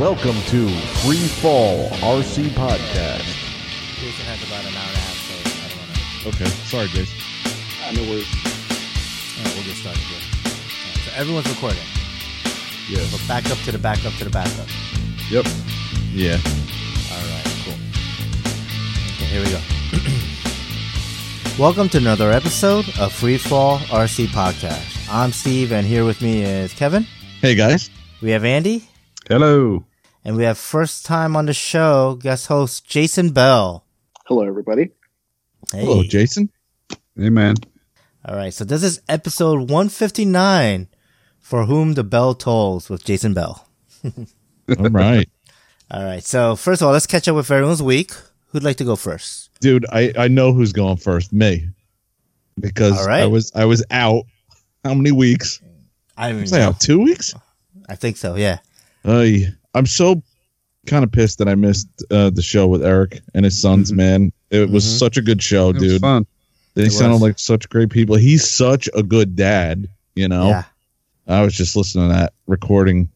Welcome to Free Fall RC Podcast. Jason has about an hour and a half, so I don't want to. Okay, sorry, Jason. No worries. All right, we'll get started here. Right, so everyone's recording. Yeah. So back up to the backup. Yep. Yeah. All right, cool. Okay, here we go. Welcome to another episode of Free Fall RC Podcast. I'm Steve, and here with me is Kevin. Hey, guys. We have Andy. Hello. And we have first time on the show guest host Jason Bell. Hello, everybody. Hey. Hello, Jason. Hey, man. All right. So this is episode 159, For Whom the Bell Tolls, with Jason Bell. All right. All right. So first of all, let's catch up with everyone's week. Who'd like to go first? Dude, I know who's going first. Me. Because right. I was out. How many weeks? I was out 2 weeks? I think so, yeah. I'm so kind of pissed that I missed the show with Eric and his sons, mm-hmm. man. It mm-hmm. was such a good show, dude. It was fun. They sounded like such great people. He's such a good dad, you know? Yeah. I was just listening to that recording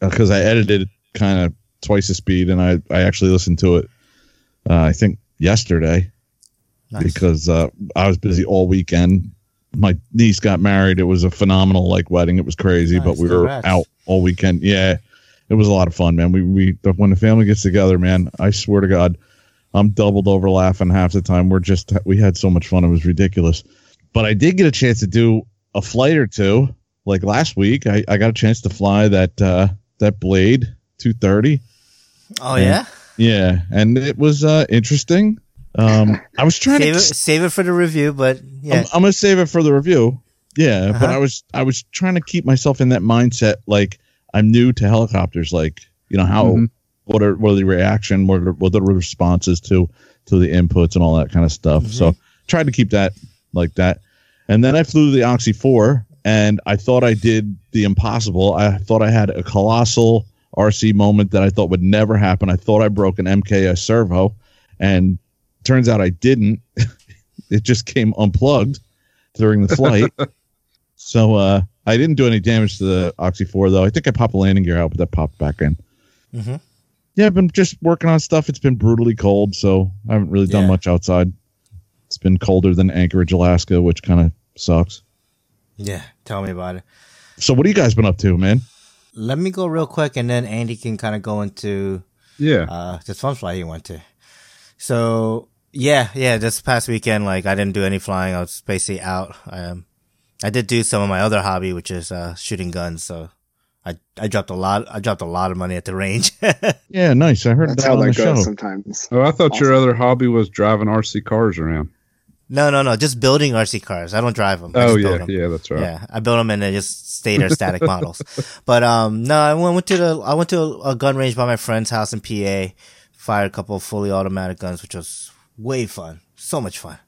because I edited it kind of twice the speed, and I actually listened to it, I think, yesterday. Nice. Because I was busy all weekend. My niece got married. It was a phenomenal wedding. It was crazy, nice, but we were out all weekend. Yeah, it was a lot of fun, man. But when the family gets together, man, I swear to God, I'm doubled over laughing half the time. We had so much fun. It was ridiculous. But I did get a chance to do a flight or two. Like last week, I got a chance to fly that Blade 230. Oh, yeah? Yeah, and it was interesting. I was trying to save it for the review, but yeah. I'm gonna save it for the review. Yeah, uh-huh. But I was trying to keep myself in that mindset, like I'm new to helicopters, like you know how mm-hmm. what are the reaction, what are the responses to the inputs and all that kind of stuff. Mm-hmm. So tried to keep that like that, and then I flew the Oxy 4, and I thought I did the impossible. I thought I had a colossal RC moment that I thought would never happen. I thought I broke an MKS servo, and turns out I didn't. It just came unplugged during the flight. So I didn't do any damage to the Oxy 4, though. I think I popped the landing gear out, but that popped back in. Mm-hmm. Yeah, I've been just working on stuff. It's been brutally cold, so I haven't really done much outside. It's been colder than Anchorage, Alaska, which kind of sucks. Yeah, tell me about it. So what have you guys been up to, man? Let me go real quick, and then Andy can kind of go into this fun flight he went to. So... Yeah, this past weekend, I didn't do any flying. I was basically out. I did do some of my other hobby, which is shooting guns. So I dropped a lot. I dropped a lot of money at the range. Yeah, nice. I heard that's that how on that the goes show. Sometimes. Oh, I thought awesome. Your other hobby was driving RC cars around. No, just building RC cars. I don't drive them. Oh, yeah, that's right. Yeah, I built them and they just stayed our static models. But no, I went to a gun range by my friend's house in PA. Fired a couple of fully automatic guns, which was way fun. So much fun.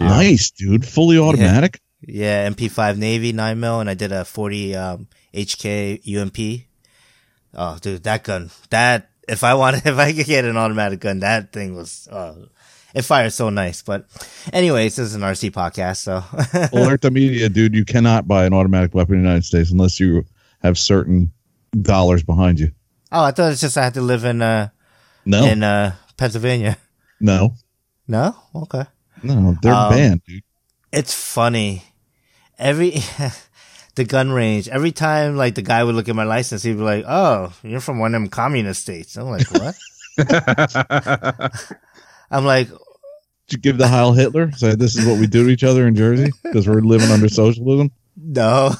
Nice, dude. Fully automatic? Yeah, MP5 Navy, 9mm, and I did a 40 HK UMP. Oh, dude, that gun. That, if I could get an automatic gun, that thing was, it fires so nice. But anyways, this is an RC podcast, so. Alerta Media, dude, you cannot buy an automatic weapon in the United States unless you have certain dollars behind you. Oh, I thought it's just I had to live in Pennsylvania. No? Okay. No, they're banned, dude. It's funny. The gun range, every time, the guy would look at my license, he'd be like, oh, you're from one of them communist states. I'm like, what? I'm like... Did you give the Heil Hitler? Say, this is what we do to each other in Jersey? Because we're living under socialism? No.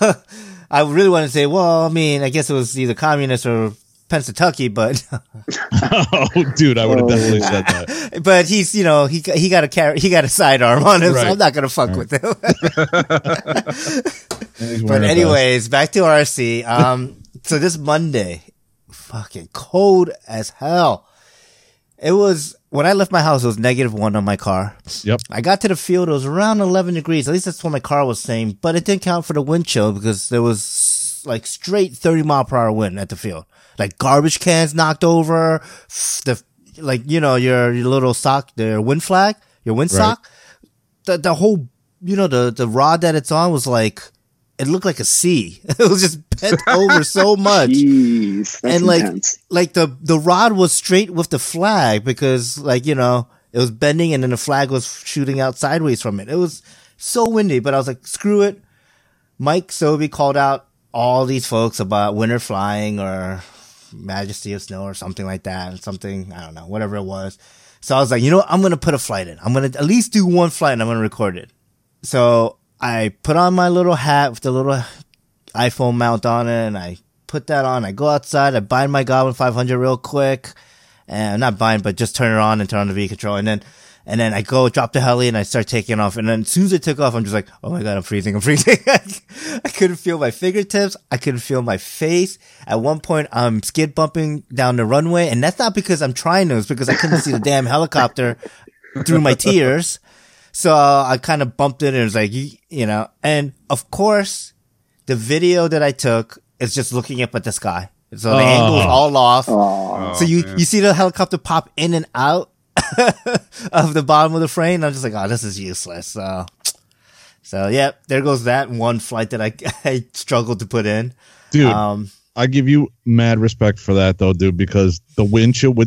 I really want to say, well, I mean, I guess it was either communist or... Pennsylvania, but oh, dude, I would have definitely said that. But he's, he got a sidearm on him, right. So I'm not gonna fuck with him. But anyways, back to RC. So this Monday, fucking cold as hell. It was when I left my house. It was -1 on my car. Yep. I got to the field. It was around 11 degrees. At least that's what my car was saying. But it didn't count for the wind chill because there was straight 30-mile-per-hour wind at the field. Garbage cans knocked over, your little sock, your windsock, right. The whole, the rod that it's on was it looked like a sea. It was just bent over so much. Jeez, that's intense. Like the rod was straight with the flag because, like, you know, it was bending and then the flag was shooting out sideways from it. It was so windy, but I was like, screw it. Mike Sobey called out all these folks about winter flying or majesty of snow or something like that, and something, I don't know, whatever it was. So I was like, you know what? I'm going to put a flight in. I'm going to at least do one flight and I'm going to record it. So I put on my little hat with the little iPhone mount on it, and I put that on. I go outside. I bind my Goblin 500 real quick, and not bind, but just turn it on and turn on the V-Control. And then I go drop the heli and I start taking off. And then as soon as I took off, I'm just like, oh my God, I'm freezing. I couldn't feel my fingertips. I couldn't feel my face. At one point, I'm skid bumping down the runway. And that's not because I'm trying to. It's because I couldn't see the damn helicopter through my tears. So I kind of bumped it and it was like, you know, and of course, the video that I took is just looking up at the sky. So the angle is all off. Oh, so you see the helicopter pop in and out of the bottom of the frame. I'm just like, oh, this is useless. So yeah, there goes that one flight that I struggled to put in. Dude, I give you mad respect for that though, dude, because the wind chill,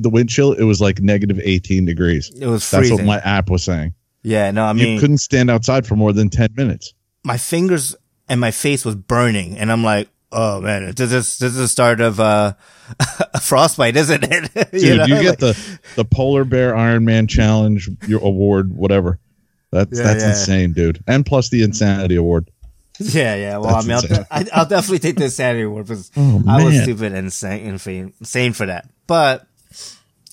it was like negative 18 degrees. It was freezing. That's what my app was saying. Yeah, no, I mean, you couldn't stand outside for more than 10 minutes. My fingers and my face was burning, and I'm like, oh man, this is the start of a frostbite, isn't it? Dude, you get like, the Polar Bear Iron Man Challenge, your award, whatever. That's insane, dude. And plus the Insanity Award. Yeah. Well, that's I'll definitely take the Insanity Award because I was stupid and insane for that. But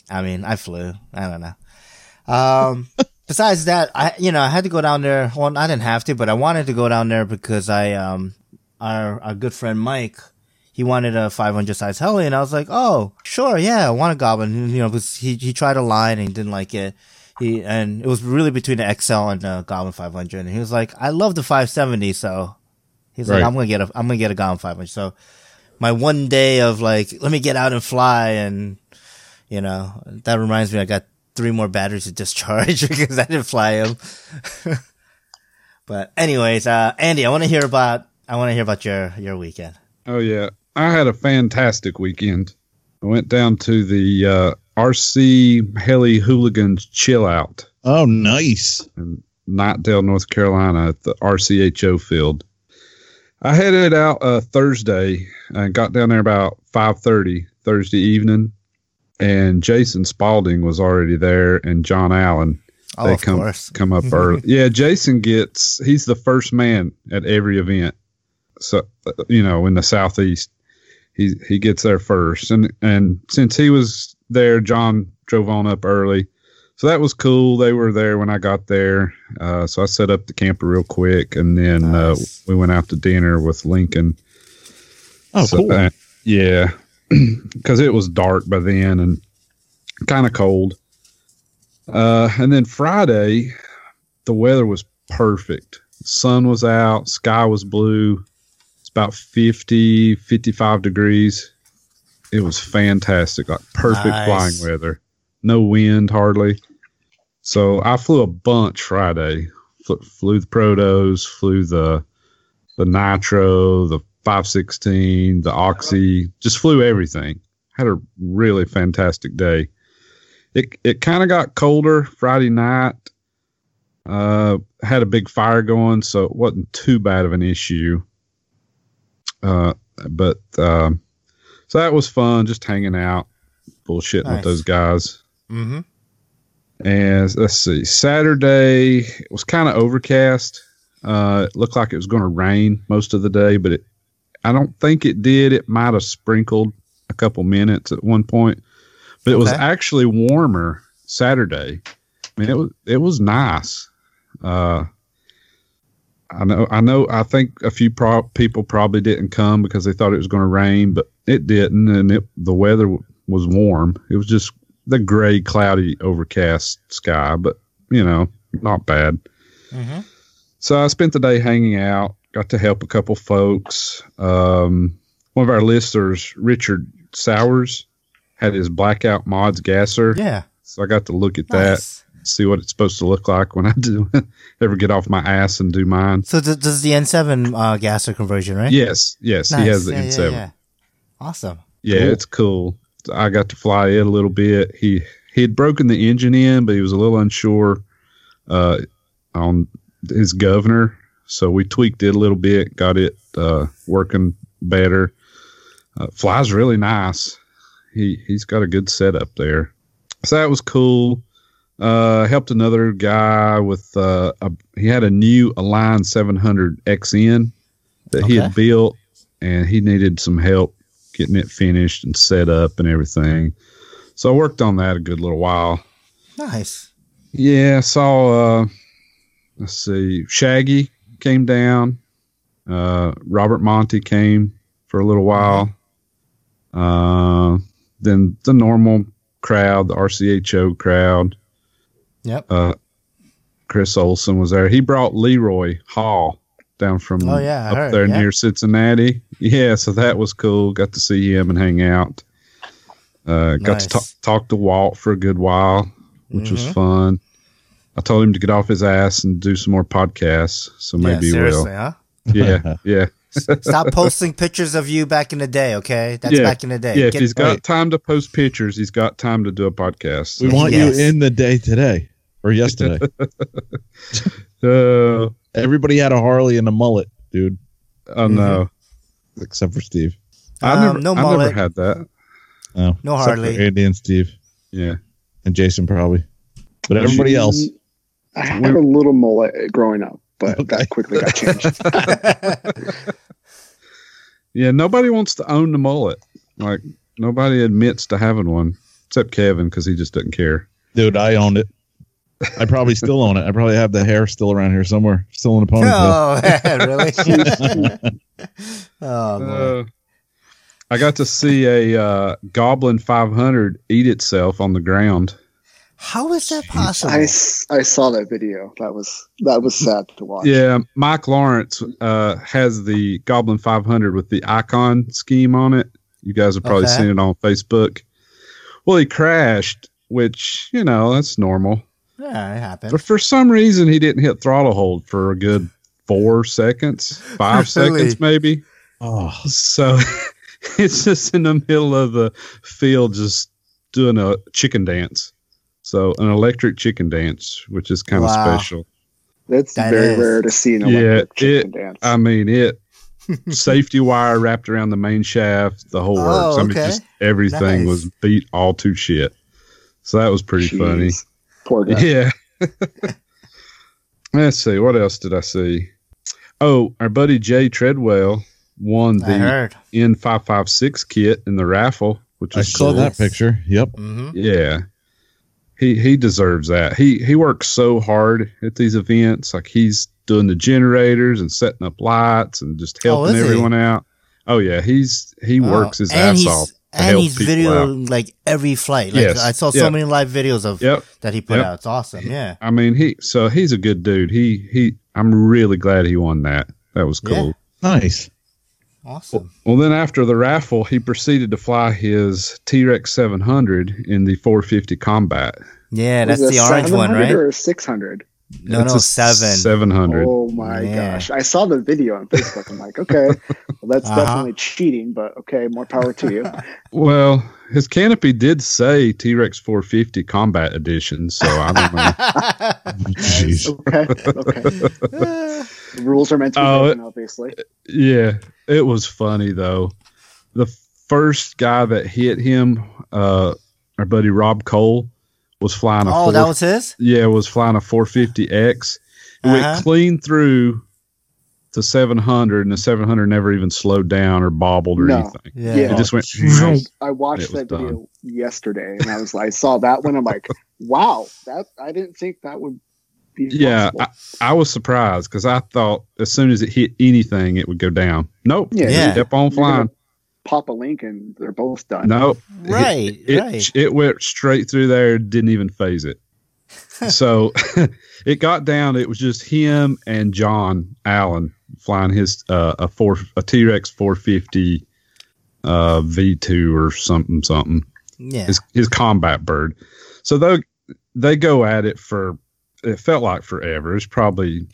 I mean, I flew. I don't know. Besides that, I had to go down there. Well, I didn't have to, but I wanted to go down there because our good friend Mike, he wanted a 500 size heli, and I was like, oh, sure, yeah, I want a Goblin. You know, because he tried a line and he didn't like it. And it was really between the XL and the Goblin 500, and he was like, I love the 570, so he's right. Like, I'm gonna get a Goblin 500. So my one day of like, let me get out and fly, and you know, that reminds me, I got 3 more batteries to discharge because I didn't fly them. But anyways, Andy, I want to hear about your weekend. Oh yeah, I had a fantastic weekend. I went down to the RC Heli Hooligans Chill Out. Oh, nice! In Knightdale, North Carolina, at the RCHO field. I headed out Thursday and got down there about 5:30 Thursday evening. And Jason Spalding was already there, and John Allen. Oh, they come up early. Yeah, Jason he's the first man at every event. So, you know, in the Southeast, he gets there first. And since he was there, John drove on up early. So that was cool. They were there when I got there. So I set up the camper real quick, and then nice. We went out to dinner with Lincoln. Oh, so cool. Yeah. Because it was dark by then and kind of cold. And then Friday, the weather was perfect. The sun was out. Sky was blue. It's about 50, 55 degrees. It was fantastic. Like perfect nice. Flying weather. No wind hardly. So I flew a bunch Friday. Flew the Protos, flew the Nitro, the 516, the Oxy, just flew everything. Had a really fantastic day. It kind of got colder Friday night. Had a big fire going, so it wasn't too bad of an issue. But so that was fun, just hanging out, bullshitting nice. With those guys. Mm-hmm. And let's see, Saturday it was kind of overcast. It looked like it was going to rain most of the day, but I don't think it did. It might have sprinkled a couple minutes at one point, but it was actually warmer Saturday. I mean, it was nice. I know. I think a few people probably didn't come because they thought it was going to rain, but it didn't, and the weather was warm. It was just the gray, cloudy, overcast sky, but you know, not bad. Mm-hmm. So I spent the day hanging out. Got to help a couple folks. One of our listeners, Richard Sowers, had his Blackout Mods gasser. Yeah. So I got to look at nice. That. see what it's supposed to look like when I do ever get off my ass and do mine. So does the N7 gasser conversion, right? Yes. Nice. He has the N7. Yeah. Awesome. Yeah, cool. It's cool. I got to fly it a little bit. He had broken the engine in, but he was a little unsure on his governor. So we tweaked it a little bit, got it working better. Flies really nice. He's got a good setup there. So that was cool. Helped another guy with he had a new Align 700XN that he had built, and he needed some help getting it finished and set up and everything. So I worked on that a good little while. Nice. Yeah, I saw, let's see, Shaggy came down. Robert Monty came for a little while. Then the normal crowd, the RCHO crowd. Yep. Chris Olson was there. He brought Leroy Hall down from near Cincinnati. Yeah, so that was cool. Got to see him and hang out. Got to talk to Walt for a good while, which was fun. I told him to get off his ass and do some more podcasts. So maybe he will. Huh? Yeah. Stop posting pictures of you back in the day, okay? That's back in the day. Yeah, if he's got time to post pictures, he's got time to do a podcast. We want you in the day today or yesterday. Everybody had a Harley and a mullet, dude. Oh, no. Except for Steve. I never had that. Oh, no Harley. Andy and Steve. Yeah. And Jason probably. But everybody else. I had a little mullet growing up. But that quickly got changed. Yeah, nobody wants to own the mullet. Like, nobody admits to having one, except Kevin, because he just doesn't care. Dude, I owned it. I probably still own it. I probably have the hair still around here somewhere, still in a ponytail. Oh, really? Oh, boy. I got to see a Goblin 500 eat itself on the ground. How is that possible? I saw that video. That was sad to watch. Yeah, Mike Lawrence has the Goblin 500 with the icon scheme on it. You guys have probably seen it on Facebook. Well, he crashed, which, that's normal. Yeah, it happened. But for some reason, he didn't hit throttle hold for a good 4 seconds, five seconds maybe. Oh, so it's just in the middle of the field just doing a chicken dance. So an electric chicken dance, which is kind of special. That's very rare to see an electric chicken dance. I mean, it safety wire wrapped around the main shaft, the whole works. I mean, just everything was beat all to shit. So that was pretty funny. Poor guy. Yeah. Let's see. What else did I see? Oh, our buddy Jay Treadwell won the N556 kit in the raffle, which I saw that picture. Yep. Mm-hmm. Yeah. He deserves that. He works so hard at these events. Like, he's doing the generators and setting up lights and just helping everyone out. Oh yeah, he works his ass off. And he's videoing like every flight. Like, yes. I saw so many live videos of that he put out. It's awesome. Yeah. I mean, he's a good dude. I'm really glad he won that. That was cool. Yeah. Nice. Awesome. Well, then after the raffle, he proceeded to fly his T Rex 700 in the 450 combat. Yeah, that's the orange one, right? Or 600? No, 700. Oh my gosh! I saw the video on Facebook. I'm like, okay, well, that's definitely cheating, but okay, more power to you. Well, his canopy did say T Rex 450 Combat Edition, so I don't know. Jeez. Okay. The rules are meant to be broken, obviously. Yeah, it was funny though. The first guy that hit him, our buddy Rob Cole, was flying a 450X. It went clean through to 700, and the 700 never even slowed down or bobbled or anything. Yeah. It just went. I watched that video yesterday, and I was like, I saw that one. I'm like, wow, I didn't think that would be possible. I was surprised because I thought as soon as it hit anything, it would go down. Nope. Yeah. Kept on flying. Pop a link and they're both done. No, right, it went straight through there. Didn't even phase it. So it got down. It was just him and John Allen flying his a T Rex 450 V2 or something. Yeah, his combat bird. So they go at it for, it felt like forever. It's probably,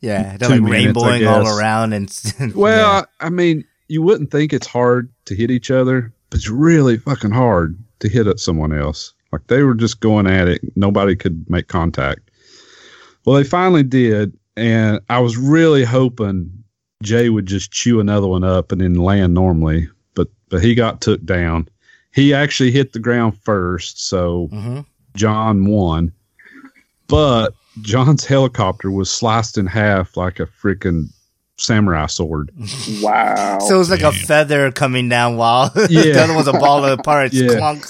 yeah, they're like rainbowing all around. And well, yeah. I mean, you wouldn't think it's hard to hit each other, but it's really fucking hard to hit at someone else. Like, they were just going at it. Nobody could make contact. Well, they finally did. And I was really hoping Jay would just chew another one up and then land normally, but he got took down. He actually hit the ground first, so John won. But John's helicopter was sliced in half like a freaking samurai sword. Wow. So it was like a feather coming down while the other was a ball of parts. Yeah. Clunk.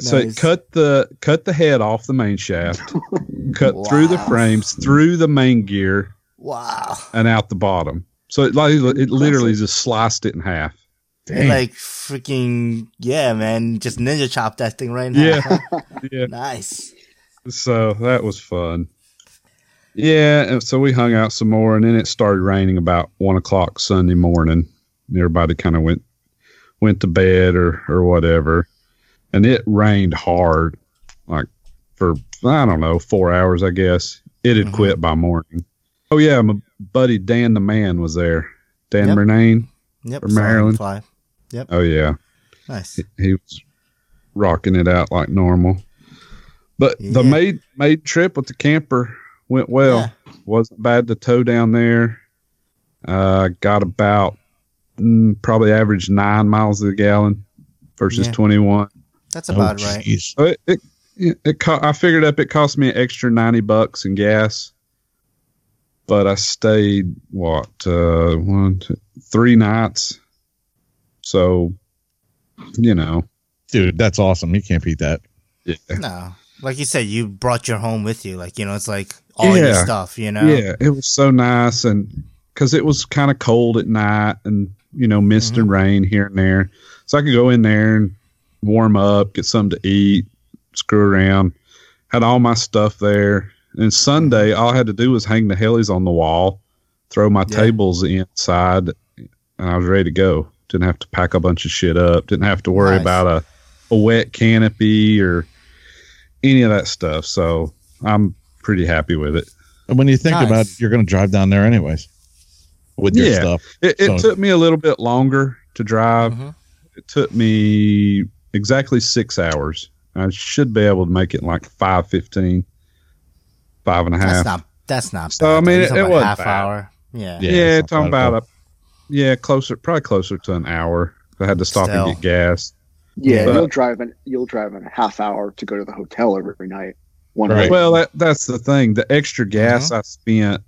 So it cut the head off the main shaft, through the frames, through the main gear. Wow. And out the bottom. So it literally just sliced it in half. Dang. Like freaking, yeah, man. Just ninja chop that thing right now. Yeah. Yeah. Nice. So that was fun. Yeah. And so we hung out some more, and then it started raining about 1 o'clock Sunday morning. Everybody kind of went to bed or whatever. And it rained hard, like for, I don't know, 4 hours, I guess. It had quit by morning. Oh, yeah. My buddy Dan the Man was there. Dan Bernane from Maryland. Yep. Oh, yeah. Nice. He was rocking it out like normal. But the made trip with the camper went well. Yeah. Wasn't bad to tow down there. Got about probably average 9 miles a gallon versus 21. That's about right. So I figured up it cost me an extra $90 in gas, but I stayed 3 nights. So, you know, dude, that's awesome. You can't beat that. Yeah. No, like you said, you brought your home with you. Like, you know, it's like all your stuff. You know, yeah, it was so nice, and because it was kind of cold at night, and you know, mist and rain here and there, so I could go in there and warm up, get something to eat, screw around. Had all my stuff there. And Sunday, all I had to do was hang the helis on the wall, throw my tables inside, and I was ready to go. Didn't have to pack a bunch of shit up. Didn't have to worry about a wet canopy or any of that stuff. So I'm pretty happy with it. And when you think about it, you're going to drive down there anyways with your stuff. It took me a little bit longer to drive. It took me exactly 6 hours. I should be able to make it in like 5:15, 5 and a half. That's not. So bad. I mean, it was half hour. Yeah. Yeah, talking about closer to an hour. I had to stop and get gas. Yeah, but you'll drive in a half hour to go to the hotel every night. One night. Well, that's the thing. The extra gas I spent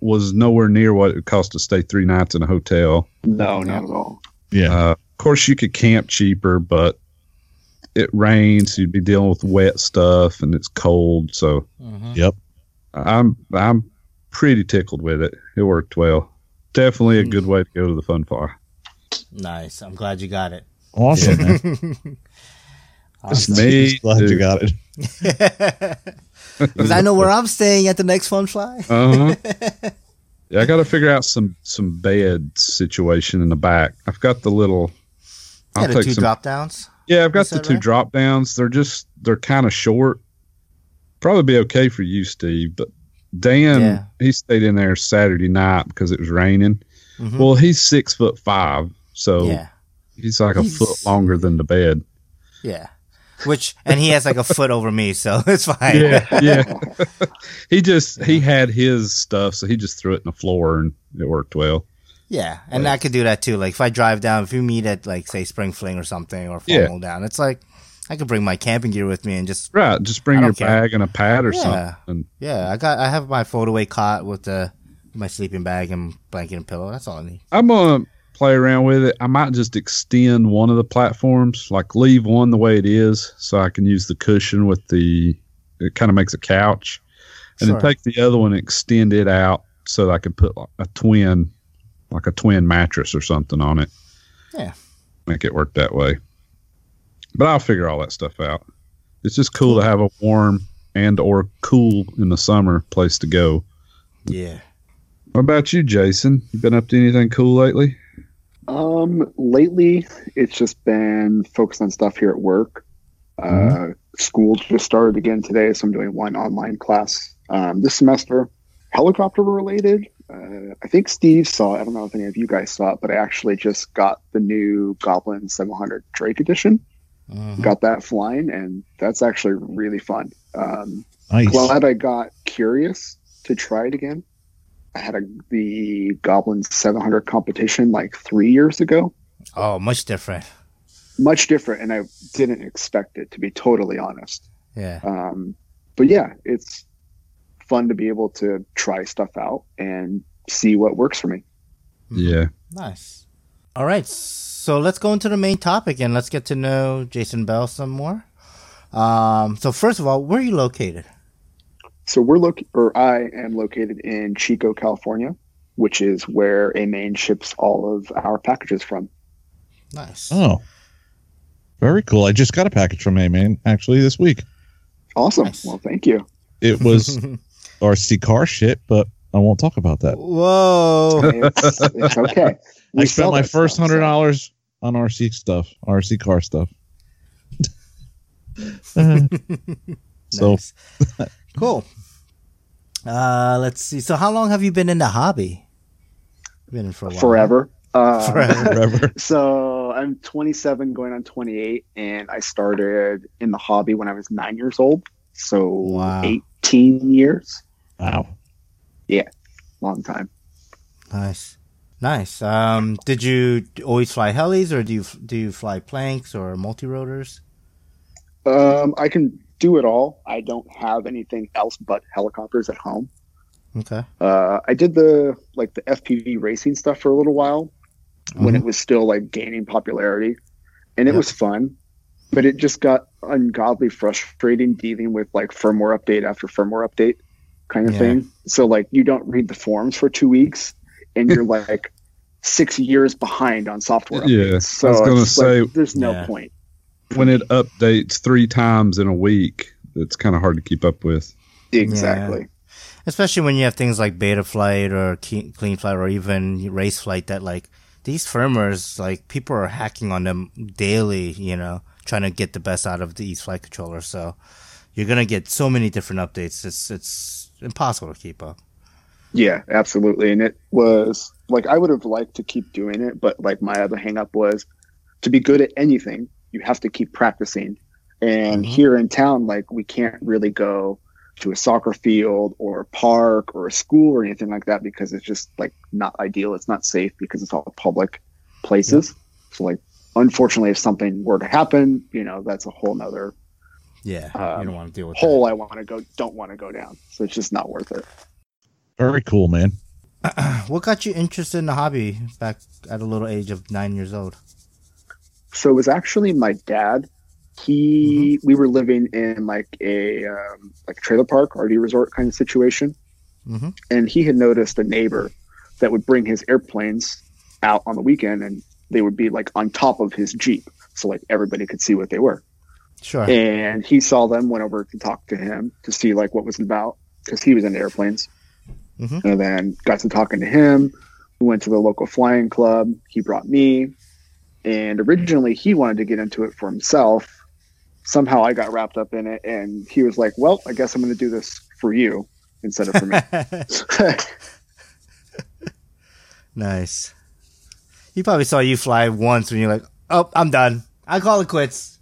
was nowhere near what it would cost to stay 3 nights in a hotel. No, not at all. Yeah. Of course, you could camp cheaper, but it rains. You'd be dealing with wet stuff, and it's cold. So, I'm pretty tickled with it. It worked well. Definitely a good way to go to the fun fire. Nice. I'm glad you got it. Awesome, man. Awesome. Me, glad you got it. Because I know where I'm staying at the next fun fly. Yeah, I got to figure out some bed situation in the back. I've got the little. Yeah, the two drop downs? Yeah, I've got the two drop downs. They're kind of short. Probably be okay for you, Steve, but Dan, he stayed in there Saturday night because it was raining. Mm-hmm. Well, he's 6'5", so he's like a foot longer than the bed. Yeah, and he has like a foot over me, so it's fine. Yeah. He had his stuff, so he just threw it in the floor, and it worked well. Yeah, and I could do that too. Like if I drive down, if you meet at like say Spring Fling or something, or Fall down, it's like I could bring my camping gear with me and just bring your bag and a pad or something. Yeah, I have my fold-away cot with my sleeping bag and blanket and pillow. That's all I need. I'm gonna play around with it. I might just extend one of the platforms, like leave one the way it is, so I can use the cushion with it kind of makes a couch, and then take the other one and extend it out so that I can put like a twin mattress or something on it. Yeah. Make it work that way. But I'll figure all that stuff out. It's just cool to have a warm and or cool in the summer place to go. Yeah. What about you, Jason? You been up to anything cool lately? Lately, it's just been focused on stuff here at work. School just started again today, so I'm doing one online class this semester. Helicopter related, I think Steve saw it. I don't know if any of you guys saw it, but I actually just got the new Goblin 700 Drake edition. Got that flying, and that's actually really fun. Nice. Glad I got curious to try it again. I had the Goblin 700 competition like 3 years ago. Oh, much different. Much different, and I didn't expect it, to be totally honest. Yeah. But yeah, it's fun to be able to try stuff out and see what works for me. Yeah. Nice. All right, so let's go into the main topic and let's get to know Jason Bell some more. So first of all, where are you located? So I am located in Chico, California, which is where A-Main ships all of our packages from. Nice. Oh, very cool. I just got a package from A-Main actually this week. Awesome. Nice. Well, thank you. It was RC car shit, but I won't talk about that. Whoa. It's okay. I spent my first $100 on RC car stuff. So cool. Let's see. So how long have you been in the hobby? Been in for a while. Forever. Forever. So I'm 27 going on 28, and I started in the hobby when I was 9 years old. So 18 years. Wow. Yeah. Long time. Nice. Nice. Did you always fly helis, or do you fly planks or multi-rotors? I can do it all. I don't have anything else but helicopters at home. Okay. I did the FPV racing stuff for a little while when it was still like gaining popularity, and it was fun, but it just got ungodly frustrating dealing with like firmware update after firmware update kind of thing. So like you don't read the forums for 2 weeks and you're like 6 years behind on software updates. Yeah. So I was gonna say, like, there's no point. When it updates 3 times in a week, it's kind of hard to keep up with. Exactly. Yeah. Especially when you have things like Beta Flight or Clean Flight or even Race Flight that, like, these firmwares, like, people are hacking on them daily, you know, trying to get the best out of these flight controllers. So you're going to get so many different updates. It's impossible to keep up. Yeah, absolutely. And it was, like, I would have liked to keep doing it, but, like, my other hang-up was to be good at anything, you have to keep practicing. And here in town, like, we can't really go to a soccer field or a park or a school or anything like that because it's just, like, not ideal. It's not safe because it's all public places. Yeah. So, like, unfortunately, if something were to happen, you know, that's a whole nother you don't want to deal with hole that. Don't want to go down. So it's just not worth it. Very cool, man. What got you interested in the hobby back at a little age of 9 years old? So it was actually my dad. We were living in like a trailer park, RV resort kind of situation. And he had noticed a neighbor that would bring his airplanes out on the weekend, and they would be like on top of his Jeep. So like everybody could see what they were. Sure. And he saw them, went over to talk to him to see like what was it about, because he was into airplanes. And then got to talking to him. We went to the local flying club. He brought me. And originally he wanted to get into it for himself. Somehow I got wrapped up in it, and he was like, well, I guess I'm going to do this for you instead of for me. Nice. He probably saw you fly once when you're like, oh, I'm done. I call it quits.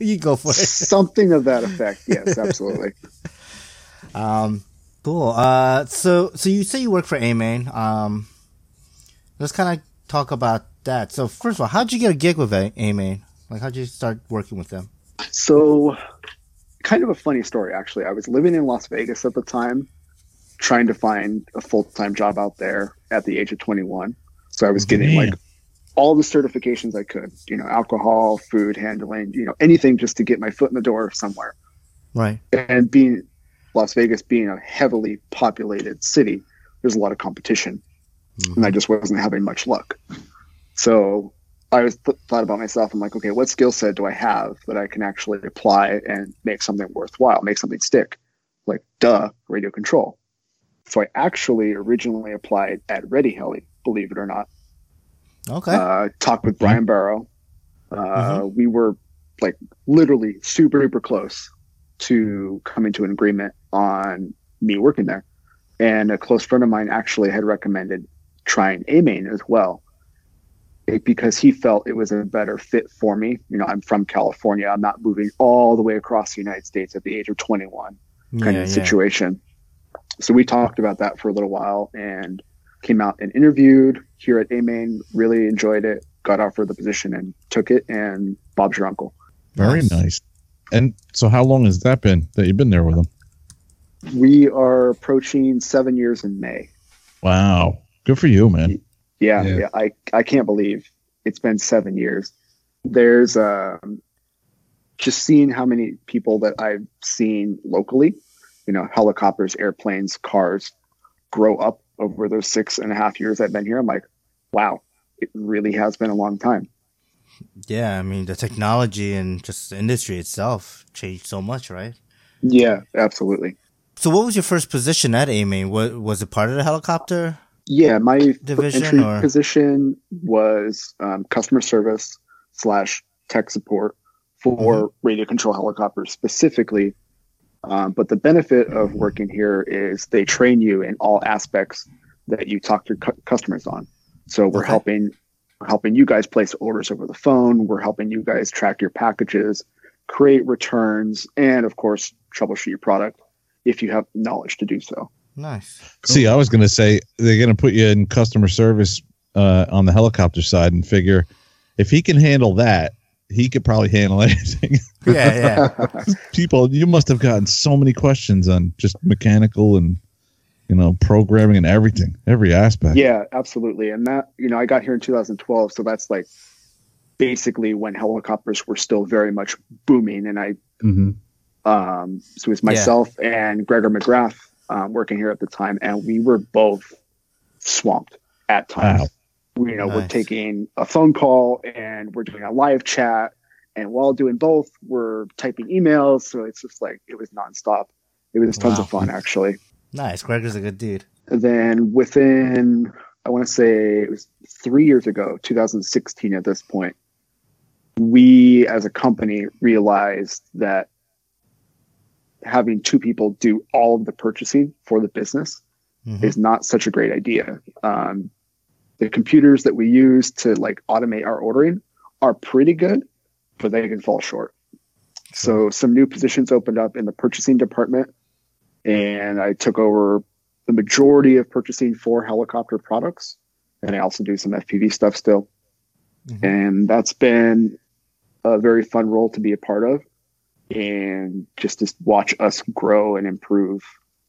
You go for it. Something of that effect. Yes, absolutely. Cool. So you say you work for A-Main. Let's kind of talk about that. So first of all, how'd you get a gig with A-Main? Like, how'd you start working with them? So kind of a funny story, actually. I was living in Las Vegas at the time, trying to find a full-time job out there at the age of 21. So I was getting like all the certifications I could, you know, alcohol, food handling, you know, anything just to get my foot in the door somewhere. Right. And Las Vegas being a heavily populated city, there's a lot of competition. And I just wasn't having much luck. So I was thought about myself. I'm like, okay, what skill set do I have that I can actually apply and make something worthwhile, make something stick? Like, duh, radio control. So I actually originally applied at Ready Heli, believe it or not. Okay. Talked with Brian Barrow. We were like literally super duper close to coming to an agreement on me working there. And a close friend of mine actually had recommended trying A-Main as well, because he felt it was a better fit for me. You know, I'm from California. I'm not moving all the way across the United States at the age of 21 kind of situation. So we talked about that for a little while and came out and interviewed here at A-Main, really enjoyed it, got offered the position and took it, and Bob's your uncle. Very nice. And so how long has that been that you've been there with him? We are approaching 7 years in May. Wow. Good for you, man. Yeah. I can't believe it's been 7 years. There's just seeing how many people that I've seen locally, you know, helicopters, airplanes, cars, grow up over those 6.5 years I've been here. I'm like, wow, it really has been a long time. Yeah, I mean, the technology and just the industry itself changed so much, right? Yeah, absolutely. So what was your first position at A-Main? Was it part of the helicopter? Yeah, my entry position was customer service / tech support for radio control helicopters specifically. But the benefit of working here is they train you in all aspects that you talk to customers on. So we're helping you guys place orders over the phone. We're helping you guys track your packages, create returns, and of course, troubleshoot your product if you have knowledge to do so. Nice. Cool. See, I was going to say they're going to put you in customer service on the helicopter side and figure if he can handle that, he could probably handle anything. Yeah. People, you must have gotten so many questions on just mechanical and, you know, programming and everything, every aspect. Yeah, absolutely. And that, you know, I got here in 2012, so that's like basically when helicopters were still very much booming. And I, so it was myself and Gregor McGrath working here at the time, and we were both swamped at times. Wow. You know, we're taking a phone call and we're doing a live chat, and while doing both, we're typing emails. So it's just like, it was nonstop. It was tons of fun, actually. Nice. Gregor's a good dude. And then within, I want to say it was 3 years ago, 2016 at this point, we as a company realized that having two people do all of the purchasing for the business is not such a great idea. The computers that we use to like automate our ordering are pretty good, but they can fall short. So some new positions opened up in the purchasing department, and I took over the majority of purchasing for helicopter products. And I also do some FPV stuff still. And that's been a very fun role to be a part of, and just watch us grow and improve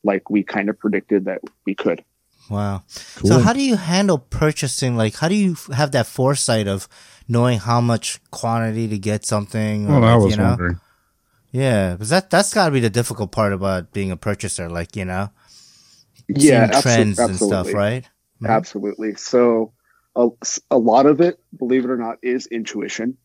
like we kind of predicted that we could. Wow. Cool. So how do you handle purchasing? Like, how do you have that foresight of knowing how much quantity to get something? Well, I was wondering. Yeah, because that's got to be the difficult part about being a purchaser, like, you know, seeing trends and stuff, right? Mm-hmm. Absolutely. So a lot of it, believe it or not, is intuition.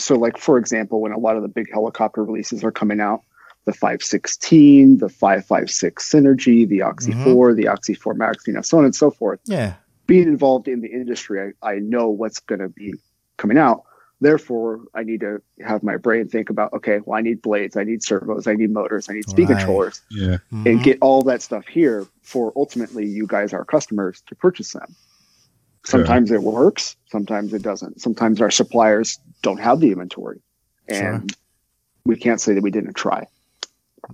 So, like, for example, when a lot of the big helicopter releases are coming out, the 516, the 556 Synergy, the Oxy 4, the Oxy 4 Max, you know, so on and so forth. Yeah. Being involved in the industry, I know what's going to be coming out. Therefore, I need to have my brain think about, okay, well, I need blades, I need servos, I need motors, I need speed controllers, and get all that stuff here for ultimately you guys, our customers, to purchase them. Sometimes it works, sometimes it doesn't. Sometimes our suppliers don't have the inventory, and we can't say that we didn't try.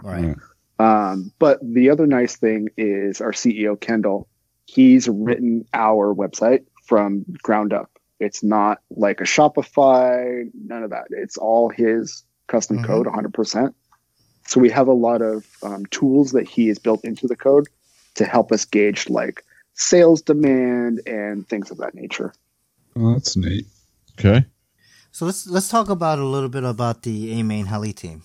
Right. But the other nice thing is our CEO, Kendall, he's written our website from ground up. It's not like a Shopify, none of that. It's all his custom code, 100%. So we have a lot of tools that he has built into the code to help us gauge like sales demand and things of that nature. Well, that's neat. Okay. So let's talk about a little bit about the A-Main Heli team.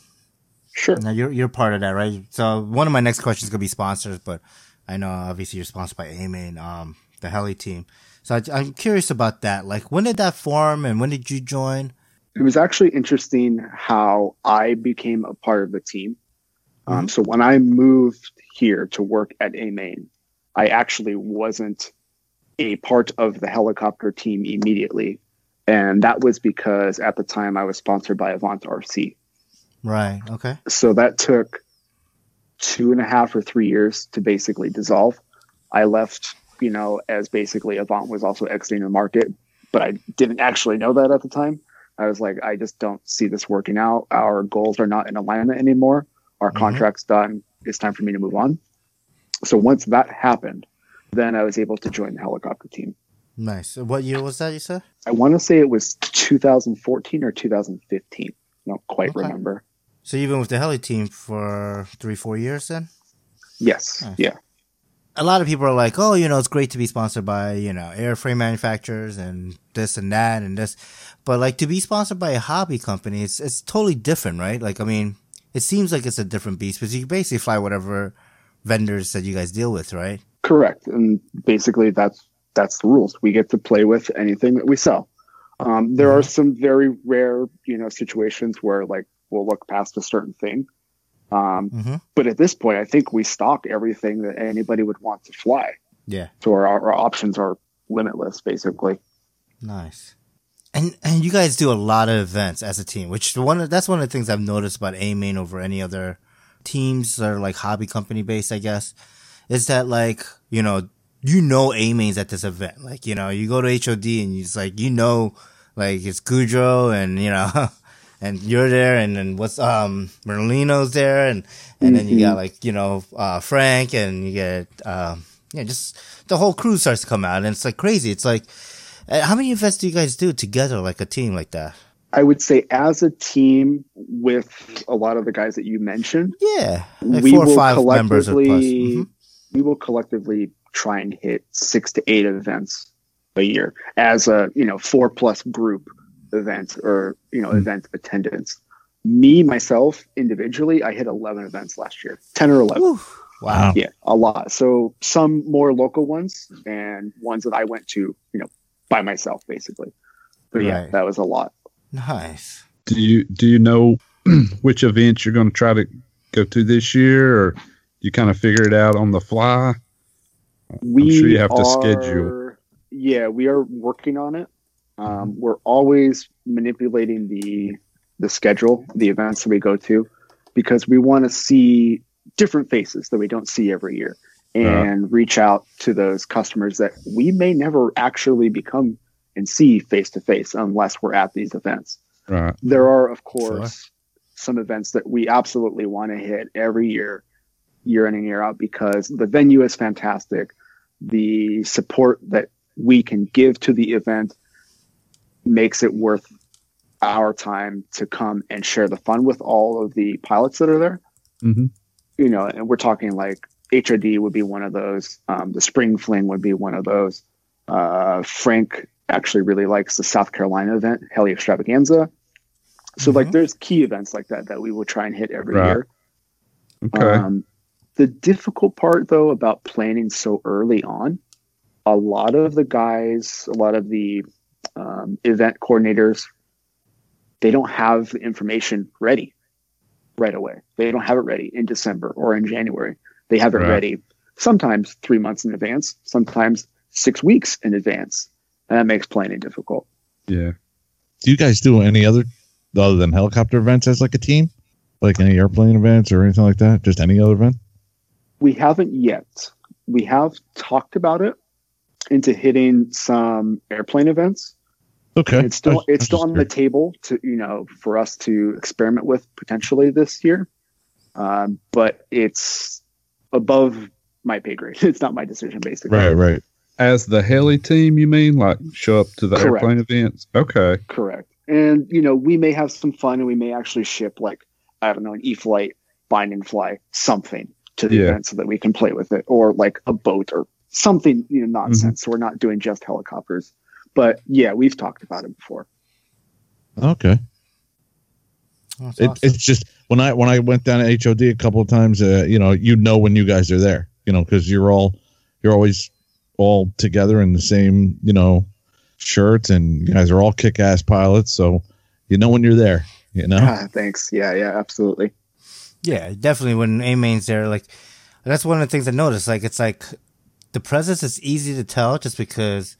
Sure. Now you're part of that, right? So one of my next questions is going to be sponsors, but I know obviously you're sponsored by A-Main, the Heli team. So I'm curious about that. Like, when did that form and when did you join? It was actually interesting how I became a part of the team. So when I moved here to work at A-Main, I actually wasn't a part of the helicopter team immediately. And that was because at the time I was sponsored by Avant RC. Right. Okay. So that took 2.5 or 3 years to basically dissolve. I left, you know, as basically Avant was also exiting the market, but I didn't actually know that at the time. I was like, I just don't see this working out. Our goals are not in alignment anymore. Our contract's done. It's time for me to move on. So once that happened, then I was able to join the helicopter team. Nice. What year was that, you said? I want to say it was 2014 or 2015. I don't quite remember. So you've been with the heli team for 3-4 years then? Yes. Nice. Yeah. A lot of people are like, oh, you know, it's great to be sponsored by, you know, airframe manufacturers and this and that and this. But, like, to be sponsored by a hobby company, it's totally different, right? Like, I mean, it seems like it's a different beast, because you basically fly whatever vendors that you guys deal with, right? Correct. And basically that's the rules. We get to play with anything that we sell. There are some very rare, you know, situations where, like, we'll look past a certain thing. But at this point, I think we stock everything that anybody would want to fly. Yeah. So our options are limitless, basically. Nice. And you guys do a lot of events as a team, which that's one of the things I've noticed about A-Main over any other teams that are like hobby company based, I guess, is that, like, you know A-Main's at this event. Like, you know, you go to HOD and it's like, you know, like, it's Goudreau and, you know, and you're there, and then what's Merlino's there, and then you got, like, you know, Frank, and you get just the whole crew starts to come out, and it's like crazy. It's like, how many events do you guys do together, like a team like that? I would say as a team with a lot of the guys that you mentioned, yeah, like 4 or 5 members or plus. We will collectively try and hit 6 to 8 events a year as a 4+ group. Events or event attendance. Me myself individually, I hit 11 events last year, 10 or 11. Ooh, wow, yeah, a lot. So some more local ones and ones that I went to, by myself basically. But yeah, that was a lot. Nice. Do you know which events you're going to try to go to this year, or you kind of figure it out on the fly? I'm sure you have to schedule. Yeah, we are working on it. We're always manipulating the schedule, the events that we go to, because we want to see different faces that we don't see every year, and reach out to those customers that we may never actually become and see face to face unless we're at these events. Right. There are, of course, some events that we absolutely want to hit every year, year in and year out, because the venue is fantastic. The support that we can give to the event makes it worth our time to come and share the fun with all of the pilots that are there. And we're talking, like, HOD would be one of those. The Spring Fling would be one of those. Frank actually really likes the South Carolina event, Heli Extravaganza. So like, there's key events like that we will try and hit every year. Okay. The difficult part, though, about planning so early on, a lot of the event coordinators, they don't have the information ready right away. They don't have it ready in December or in January. They have it ready sometimes 3 months in advance, sometimes 6 weeks in advance, and that makes planning difficult. Yeah. Do you guys do any other than helicopter events as, like, a team? Like any airplane events or anything like that? Just any other event? We haven't yet. We have talked about it, into hitting some airplane events. Okay. And it's still on the table to, for us to experiment with potentially this year. But it's above my pay grade. It's not my decision, basically. Right. As the heli team, you mean? Like, show up to the airplane events? Okay. Correct. And, we may have some fun, and we may actually ship, like, I don't know, an E-Flight, bind and fly, something to the event so that we can play with it, or like a boat or something, nonsense. So we're not doing just helicopters. But yeah, we've talked about it before. Okay. Awesome. It's just when I went down to HOD a couple of times, when you guys are there, because you're always all together in the same, shirts, and you guys are all kick-ass pilots. So, when you're there, Thanks. Yeah, absolutely. Yeah, definitely. When A-Main's there, like, that's one of the things I noticed. Like, it's like, the presence is easy to tell just because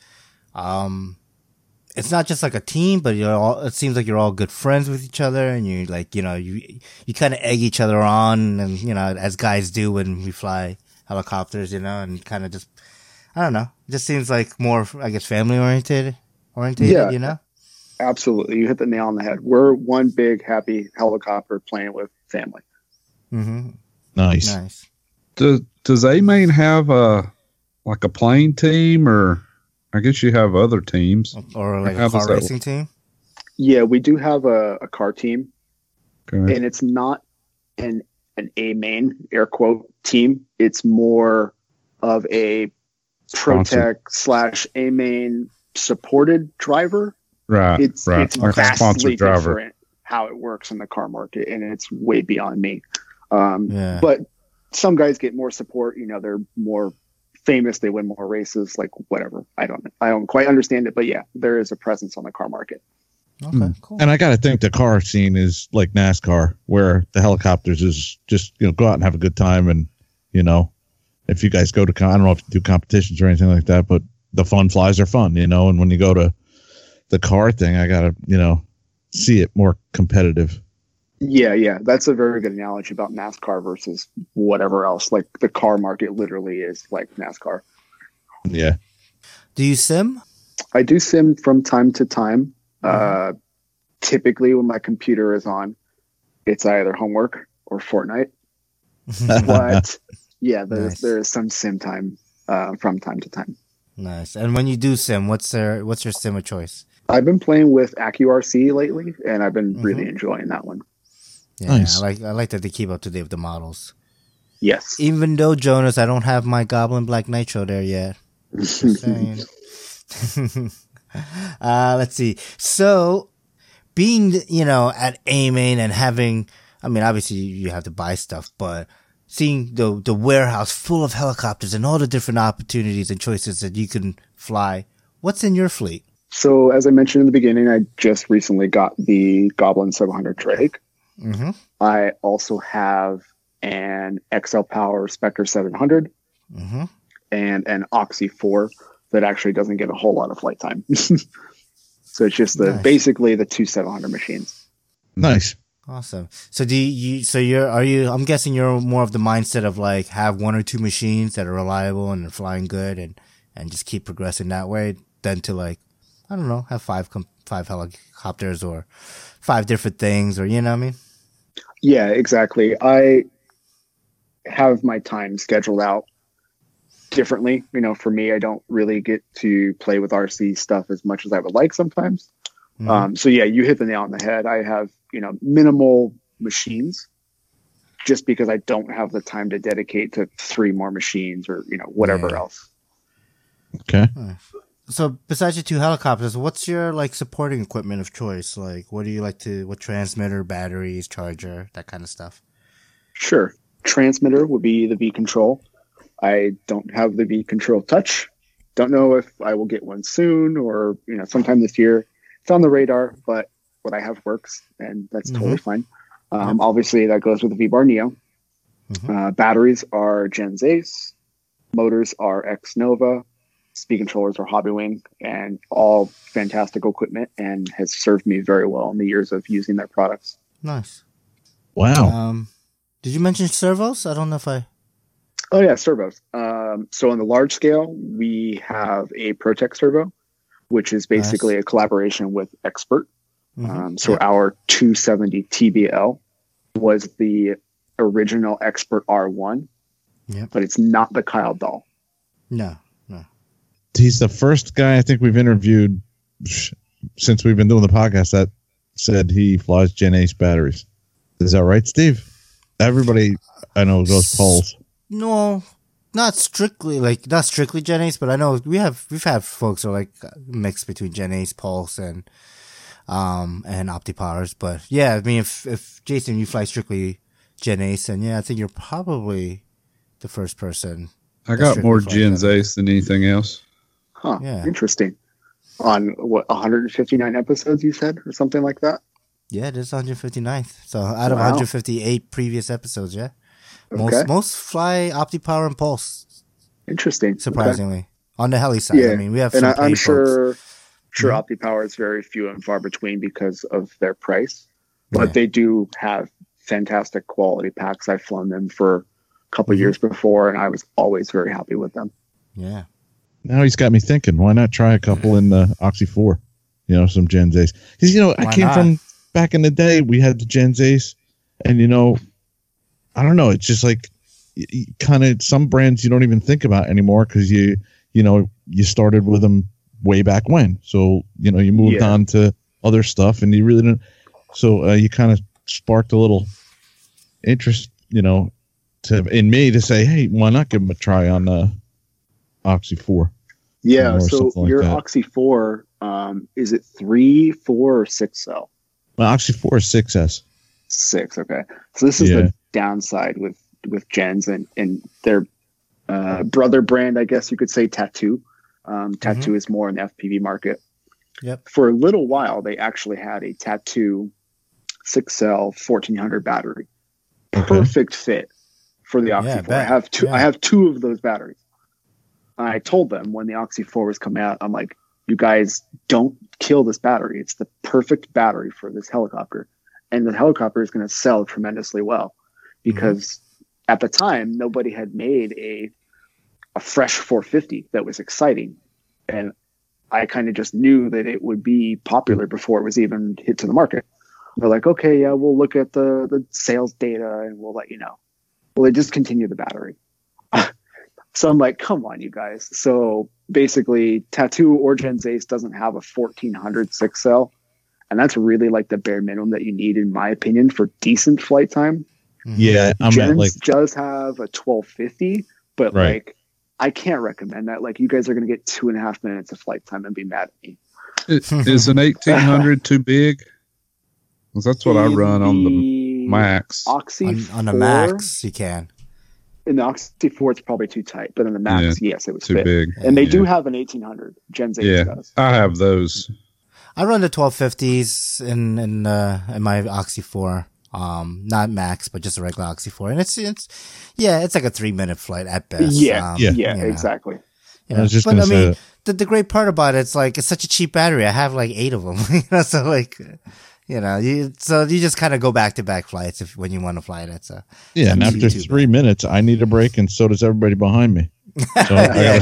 it's not just like a team, but you're all, it seems like you're all good friends with each other, and you like, you know, you kind of egg each other on, and you know, as guys do when we fly helicopters, you know, and kind of just, I don't know, it just seems like more, I guess, family oriented, yeah, you know. Absolutely, you hit the nail on the head. We're one big happy helicopter playing with family. Mm-hmm. Nice. Does A-Main have a plane team, or I guess you have other teams, or like a car racing team? Yeah, we do have a car team, okay. And it's not an A-Main air quote team. It's more of a Protec / A-Main supported driver. Right, it's like vastly different how it works in the car market, and it's way beyond me. But some guys get more support. You know, they're more famous. They win more races. Like whatever. I don't quite understand it, but yeah, there is a presence on the car market. Okay, cool. And I gotta think the car scene is like NASCAR, where the helicopters is just, you know, go out and have a good time, and you know, if you guys go to I don't know if you do competitions or anything like that, but the fun flies are fun, you know, and when you go to the car thing, I gotta, you know, see it more competitive. Yeah, that's a very good analogy about NASCAR versus whatever else. Like the car market literally is like NASCAR. Yeah. Do you sim? I do sim from time to time. Mm-hmm. Typically, when my computer is on, it's either homework or Fortnite. But yeah, there is some sim time from time to time. Nice. And when you do sim, what's your sim of choice? I've been playing with AccuRC lately, and I've been really enjoying that one. Yeah, nice. I like that they keep up to date with the models. Yes. Even though, Jonas, I don't have my Goblin Black Nitro there yet. Just saying. Let's see. So, being, you know, at A-Main and having, I mean, obviously you have to buy stuff, but seeing the warehouse full of helicopters and all the different opportunities and choices that you can fly, what's in your fleet? So, as I mentioned in the beginning, I just recently got the Goblin 700 Drake. Mm-hmm. I also have an XL Power Spectre 700 and an Oxy 4 that actually doesn't get a whole lot of flight time. So it's just basically the two 700 machines. Nice. Awesome. So I'm guessing you're more of the mindset of like have one or two machines that are reliable and are flying good and just keep progressing that way than to like, I don't know, have five helicopters or five different things, or you know what I mean? Yeah, exactly. I have my time scheduled out differently. You know, for me, I don't really get to play with RC stuff as much as I would like sometimes. Mm-hmm. So yeah, you hit the nail on the head. I have, you know, minimal machines just because I don't have the time to dedicate to three more machines or, you know, whatever else. Okay. So besides your two helicopters, what's your like supporting equipment of choice? Like what do you like to, what transmitter, batteries, charger, that kind of stuff? Sure. Transmitter would be the V-Control. I don't have the V-Control Touch. Don't know if I will get one soon or, you know, sometime this year. It's on the radar, but what I have works and that's totally fine. Obviously that goes with the V-Bar Neo. Batteries are Gens Ace. Motors are X-Nova. Speed controllers are Hobby Wing, and all fantastic equipment, and has served me very well in the years of using their products. Nice. Wow. Did you mention servos? I don't know if I... Oh, yeah, servos. So on the large scale, we have a Protos servo, which is basically a collaboration with Expert. So our 270 TBL was the original Expert R1, but it's not the Kyle Dahl. No. He's the first guy I think we've interviewed since we've been doing the podcast that said he flies Gen Ace batteries. Is that right, Steve? Everybody I know goes poles. No, not strictly Gen Ace, but I know we've had folks who are like mixed between Gen Ace, Pulse, and OptiPowers. But yeah, I mean, if Jason, you fly strictly Gen Ace, and yeah, I think you're probably the first person. I got more Gens Ace than anything else. Huh, yeah. Interesting. On what, 159 episodes you said, or something like that? Yeah, this is 159th. So out of 158 previous episodes, yeah. Most fly OptiPower and Pulse. Interesting. Surprisingly. Okay. On the heli side. Yeah. I mean, we have some. And I'm sure Sure, OptiPower is very few and far between because of their price, but they do have fantastic quality packs. I've flown them for a couple years before, and I was always very happy with them. Yeah. Now he's got me thinking, why not try a couple in the Oxy 4? You know, some Gens Ace. Because, you know, I came from back in the day, we had the Gens Ace, and, you know, I don't know. It's just like kind of some brands you don't even think about anymore because you know, you started with them way back when. So, you know, you moved on to other stuff and you really didn't. So you kind of sparked a little interest, you know, in me to say, hey, why not give them a try on Oxy 4? Yeah, so your Oxy 4, is it 3, 4, or 6 cell? My Oxy 4 is 6S. 6, okay. So this is the downside with Gens and their brother brand, I guess you could say, Tattoo. Tattoo is more in the FPV market. Yep. For a little while, they actually had a Tattoo 6-cell 1400 battery. Okay. Perfect fit for the Oxy 4. I have two of those batteries. I told them when the Oxy 4 was coming out, I'm like, you guys don't kill this battery. It's the perfect battery for this helicopter. And the helicopter is going to sell tremendously well because at the time, nobody had made a fresh 450 that was exciting. And I kind of just knew that it would be popular before it was even hit to the market. They're like, okay, yeah, we'll look at the sales data and we'll let you know. Well, they discontinued the battery. So I'm like, come on, you guys. So basically, Tattoo or Gens Ace doesn't have a 1400 6-cell. And that's really like the bare minimum that you need, in my opinion, for decent flight time. Yeah. Gens does have a 1250, but like, I can't recommend that. Like, you guys are going to get 2.5 minutes of flight time and be mad at me. Is an 1800 too big? Because that's what I run on the Max. Oxy on the Max, you can. In the Oxy 4, it's probably too tight, but in the Max, yes, it was too big. And they do have an 1800. Gens 8 does. I have those. I run the 1250s in my Oxy 4. Not Max, but just a regular Oxy 4. And it's like a 3-minute flight at best. Yeah, exactly. You know, I was just gonna say the great part about it's like, it's such a cheap battery. I have like 8 of them. You know, so like, you know, you just kind of go back-to-back flights when you want to fly it. So yeah, and after 3 minutes, I need a break, and so does everybody behind me. So I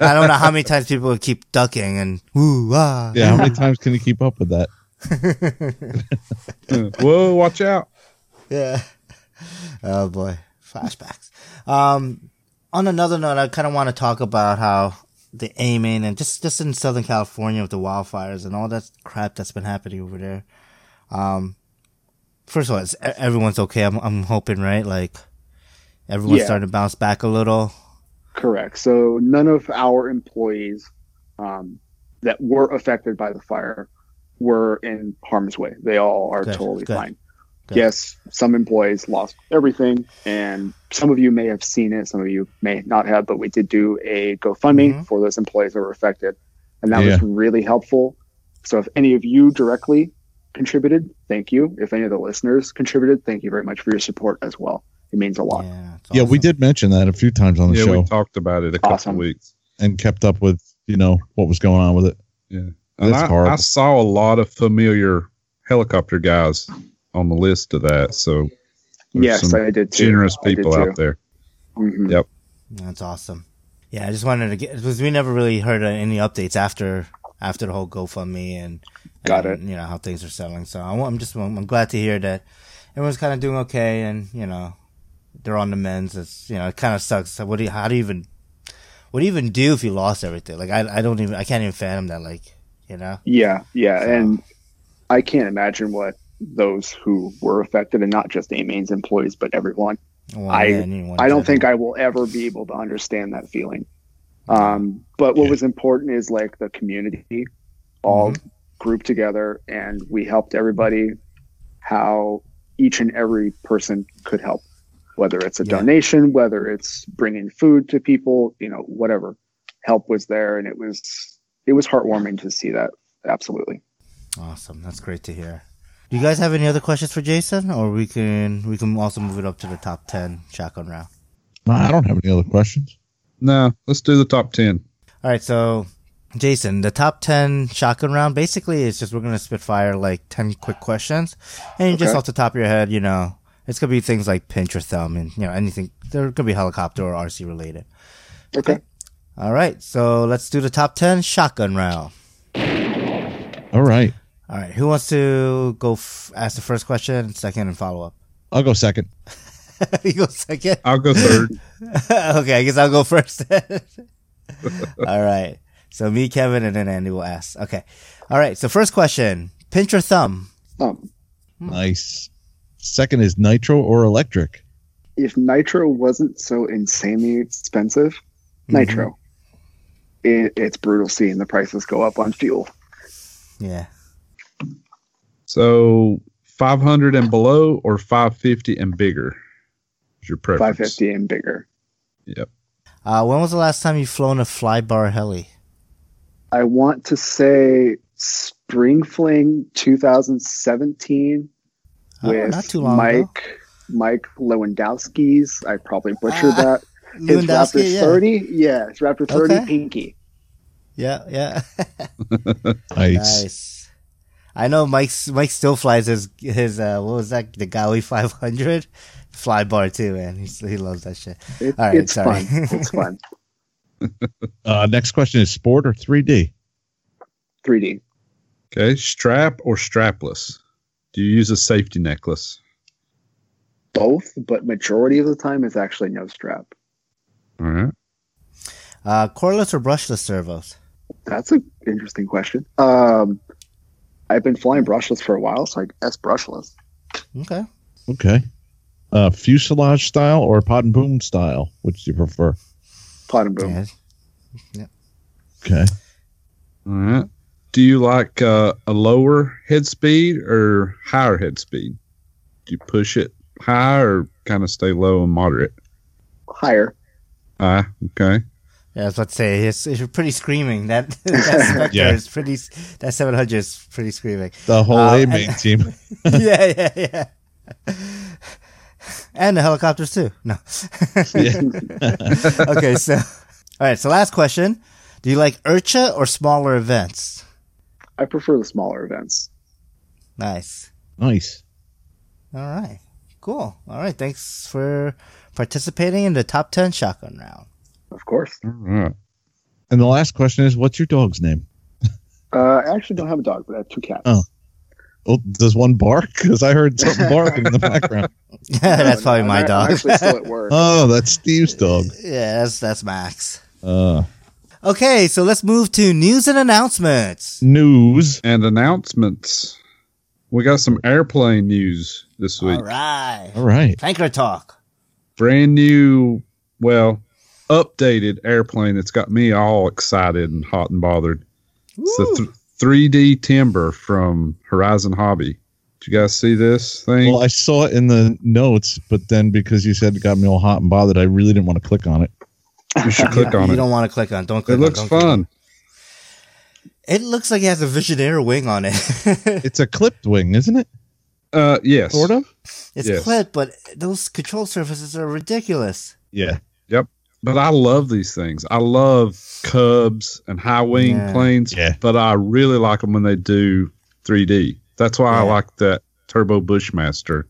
don't know how many times people keep ducking and woo ah. Yeah, how many times can you keep up with that? Whoa! Watch out! Yeah. Oh boy, flashbacks. On another note, I kind of want to talk about how the A-Main and just in Southern California with the wildfires and all that crap that's been happening over there. First of all, everyone's okay. I'm hoping, right? Like everyone's starting to bounce back a little. Correct. So none of our employees that were affected by the fire were in harm's way. They all are totally fine. Good. Yes, some employees lost everything, and some of you may have seen it, some of you may not have, but we did do a GoFundMe for those employees that were affected, and that was really helpful. So if any of you directly contributed, thank you. If any of the listeners contributed, thank you very much for your support as well. It means a lot. Yeah, awesome. We did mention that a few times on the show. Yeah, we talked about it a couple of weeks. And kept up with, you know, what was going on with it. Yeah. And I saw a lot of familiar helicopter guys on the list of that. So yes, I did too. Generous people out there. Mm-hmm. Yep. That's awesome. Yeah, I just wanted to get, because we never really heard any updates after the whole GoFundMe and you know, how things are selling. So I'm glad to hear that everyone's kind of doing okay, and you know, they're on the mends. It's, you know, it kind of sucks. So what do you even do if you lost everything? Like I can't even fathom that, like, you know? Yeah. So. And I can't imagine what those who were affected, and not just A-Main's employees, but everyone. Well, I don't think I will ever be able to understand that feeling. But what was important is like the community all grouped together, and we helped everybody how each and every person could help. Whether it's a donation, whether it's bringing food to people, you know, whatever, help was there, and it was heartwarming to see that. Absolutely, awesome. That's great to hear. Do you guys have any other questions for Jason, or we can also move it up to the top 10 shotgun round? I don't have any other questions. No, let's do the top 10. All right, so Jason, the top 10 shotgun round basically is just we're going to spitfire like 10 quick questions. And you just off the top of your head, you know, it's going to be things like pinch or thumb and, you know, anything. They're going to be helicopter or RC related. Okay. All right. So let's do the top 10 shotgun round. All right. All right. Who wants to go ask the first question, second, and follow up? I'll go second. You go second? I'll go third. Okay. I guess I'll go first. All right. So me, Kevin, and then Andy will ask. Okay. All right. So first question, pinch or thumb? Thumb. Nice. Second is nitro or electric? If nitro wasn't so insanely expensive, nitro. It's brutal seeing the prices go up on fuel. Yeah. So 500 and below or 550 and bigger is your preference? 550 and bigger. Yep. When was the last time you flown a flybar heli? I want to say Spring Fling 2017 with Mike Lewandowski's. I probably butchered that. His Raptor 30. Yeah, his Raptor 30 pinky. Yeah, yeah. Nice. I know Mike still flies his what was that? The Goblin 500 flybar too, man. He loves that shit. It's fun. It's fun. Next question is sport or 3D? 3D. Okay. Strap or strapless? Do you use a safety necklace? Both, but majority of the time it's actually no strap. All right. Cordless or brushless servos? That's an interesting question. I've been flying brushless for a while, so I guess brushless. Okay. Fuselage style or pod and boom style? Which do you prefer? Pot and boom. Yeah. Okay. All right. Do you like a lower head speed or higher head speed? Do you push it high or kind of stay low and moderate? Higher. Okay. Yeah, I was about to say, it's pretty screaming. That Spectre is pretty, that 700 is pretty screaming. The whole A-Main team. Yeah. And the helicopters too. No. Okay, so all right, so last question. Do you like Urcha or smaller events? I prefer the smaller events. Nice. All right. Cool. All right. Thanks for participating in the top 10 shotgun round. Of course. All right. And the last question is, what's your dog's name? I actually don't have a dog, but I have two cats. Oh. Oh, does one bark? Because I heard something barking in the background. That's probably my dog. I'm actually still at work. Oh, that's Steve's dog. Yeah, that's Max. Okay, so let's move to news and announcements. News and announcements. We got some airplane news this week. All right. Tanker talk. Brand new, updated airplane that's got me all excited and hot and bothered. Woo. It's the 3D Timber from Horizon Hobby. Did you guys see this thing? Well, I saw it in the notes, but then because you said it got me all hot and bothered, I really didn't want to click on it. You should click on it. You don't want to click on it. Don't click on it. It looks fun. It looks like it has a Visionaire wing on it. It's a clipped wing, isn't it? Yes. Sort of? It's clipped, but those control surfaces are ridiculous. Yeah. Yep. But I love these things. I love Cubs and high wing planes, but I really like them when they do 3D. That's why I like that Turbo Bushmaster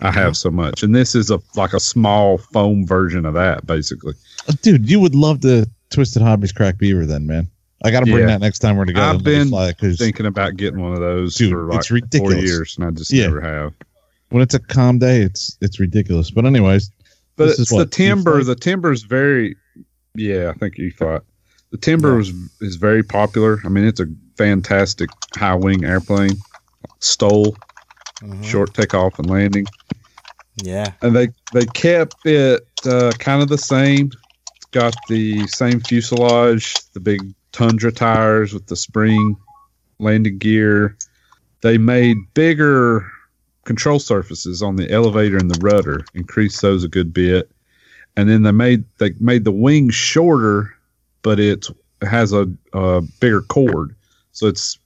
I have so much. And this is like a small foam version of that, basically. Dude, you would love the Twisted Hobbies Crack Beaver then, man. I got to bring that next time we're together. I've been thinking about getting one of those for like 4 years, and I just never have. When it's a calm day, it's ridiculous. But anyways... But it's the Timber. The Timber is very, I think you thought. The Timber is very popular. I mean, it's a fantastic high wing airplane, stole, short takeoff and landing. Yeah. And they kept it kind of the same. It's got the same fuselage, the big Tundra tires with the spring landing gear. They made bigger control surfaces on the elevator and the rudder, increased those a good bit, and then they made the wings shorter, but it has a bigger chord, so it's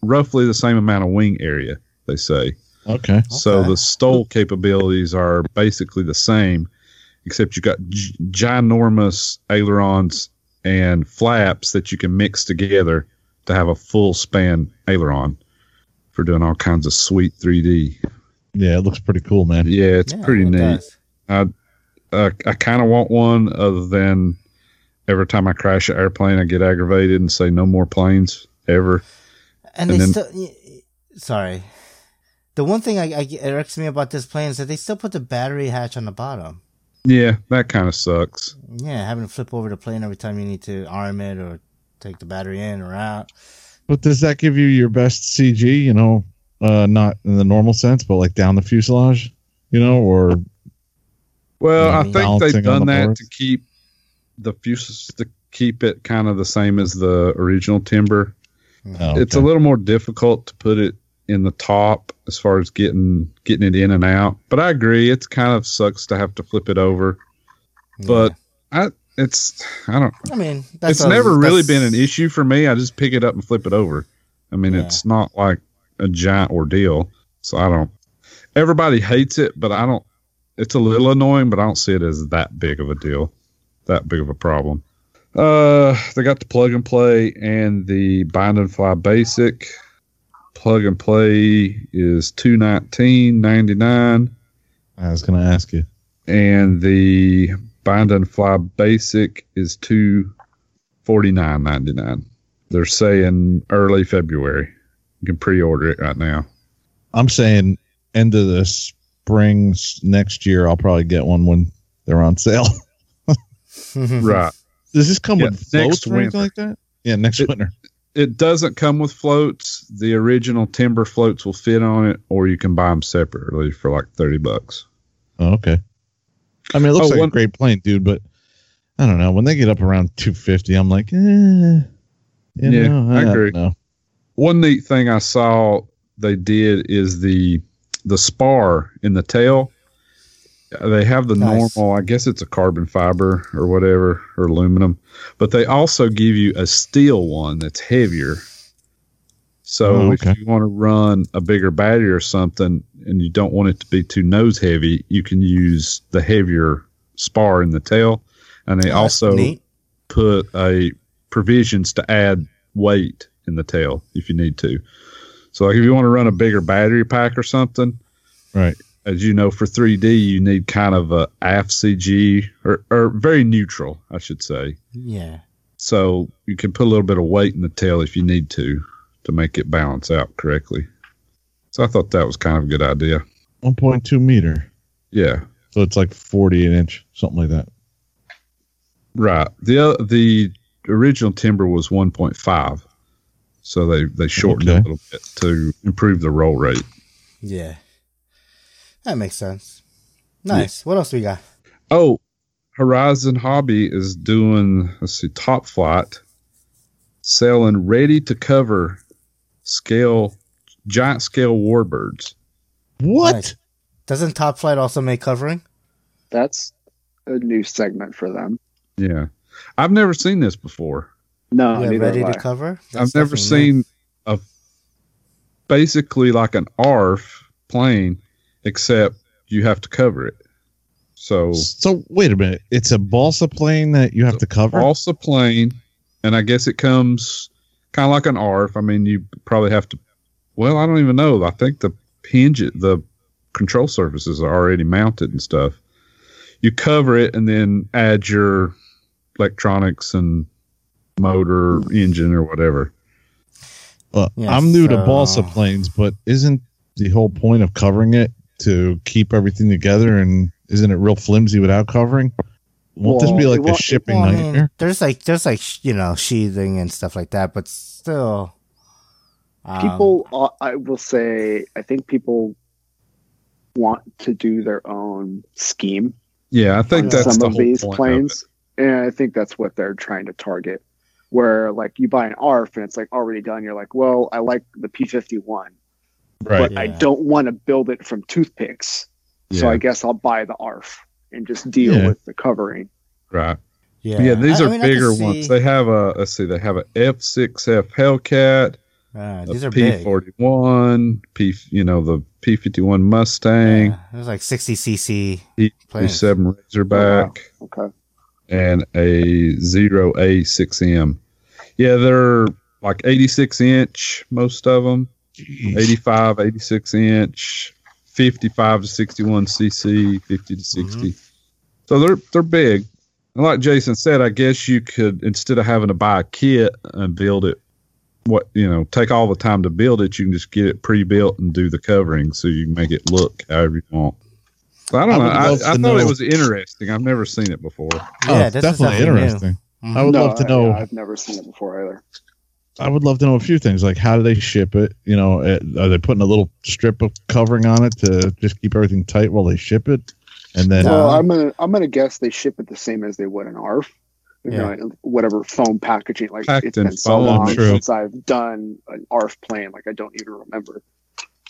roughly the same amount of wing area, they say. Okay. So the stole capabilities are basically the same, except you got ginormous ailerons and flaps that you can mix together to have a full span aileron for doing all kinds of sweet 3D. Yeah, it looks pretty cool, man. Yeah, it's pretty neat. I kind of want one, other than every time I crash an airplane, I get aggravated and say no more planes ever. Sorry. The one thing it irks me about this plane is that they still put the battery hatch on the bottom. Yeah, that kind of sucks. Yeah, having to flip over the plane every time you need to arm it or take the battery in or out. But does that give you your best CG, you know, not in the normal sense, but like down the fuselage, you know, or... Well, I think they've done that to keep the fuselage, to keep it kind of the same as the original timber. Oh, okay. It's a little more difficult to put it in the top as far as getting it in and out. But I agree, it kind of sucks to have to flip it over. Yeah. But it's never really been an issue for me. I just pick it up and flip it over. I mean, it's not like a giant ordeal. So everybody hates it, but it's a little annoying, but I don't see it as that big of a deal, that big of a problem. They got the plug and play and the bind and fly basic. Plug and play is $219.99. I was going to ask you. And the bind and fly basic is $249.99. They're saying early February. You can pre-order it right now. I'm saying end of the spring next year. I'll probably get one when they're on sale. Right. Does this come with floats or anything like that? Yeah, next winter. It doesn't come with floats. The original timber floats will fit on it, or you can buy them separately for like $30. Oh, okay. I mean, it looks like a great plane, dude, but I don't know. When they get up around 250, I'm like, I agree. Know. One neat thing I saw they did is the spar in the tail. They have the normal, I guess it's a carbon fiber or whatever, or aluminum, but they also give you a steel one that's heavier. So if you want to run a bigger battery or something and you don't want it to be too nose heavy, you can use the heavier spar in the tail. And they also put a provisions to add weight in the tail if you need to. So like if you want to run a bigger battery pack or something, right? As you know, for 3D, you need kind of a aft CG or very neutral, I should say. Yeah. So you can put a little bit of weight in the tail if you need to make it balance out correctly. So I thought that was kind of a good idea. 1.2 meter. Yeah. So it's like 48 inch, something like that. Right. The original timber was 1.5. So they shortened it a little bit to improve the roll rate. Yeah. That makes sense. Nice. Yeah. What else we got? Oh, Horizon Hobby is doing, Top Flight, selling ready-to-cover giant scale warbirds. What? Nice. Doesn't Top Flight also make covering? That's a new segment for them. Yeah. I've never seen this before. No, ready-to-cover? I've never seen a basically like an ARF plane, except you have to cover it. So wait a minute. It's a balsa plane that you have to cover? Balsa plane, and I guess it comes kind of like an ARF. I mean, you probably have to... Well, I don't even know. I think the control surfaces are already mounted and stuff. You cover it and then add your electronics and motor, engine, or whatever. Well, yes, I'm new to balsa planes, but isn't the whole point of covering it to keep everything together, and isn't it real flimsy without covering? Won't this be like the shipping nightmare? I mean, there's like you know, sheathing and stuff like that, but still, people. I will say, I think people want to do their own scheme. Yeah, I think that's some the of whole these point planes, of and I think that's what they're trying to target. Where like you buy an ARF and it's like already done, you're like, well, I like the P-51. Right. But I don't want to build it from toothpicks, so I guess I'll buy the ARF and just deal with the covering. Right. Yeah. Yeah. These are bigger ones. They have a F6F Hellcat. These are P-41, the P-51 Mustang. It was like 60cc. P-7 Razorback. Oh, wow. Okay. and a 0A6M. Yeah, they're like 86 inch, most of them. Jeez. 85, 86 inch, 55 to 61 cc, 50 to 60. Mm-hmm. So they're big. And like Jason said, I guess you could, instead of having to buy a kit and build it, take all the time to build it, you can just get it pre-built and do the covering so you can make it look however you want. So I thought it was interesting. I've never seen it before. Yeah, this definitely is interesting. Mm-hmm. I would love to know. Yeah, I've never seen it before either. I would love to know a few things, like how do they ship it? Are they putting a little strip of covering on it to just keep everything tight while they ship it? And then, I'm gonna guess they ship it the same as they would an ARF, whatever foam packaging. Like it's been so long since I've done an ARF plane, like I don't even remember.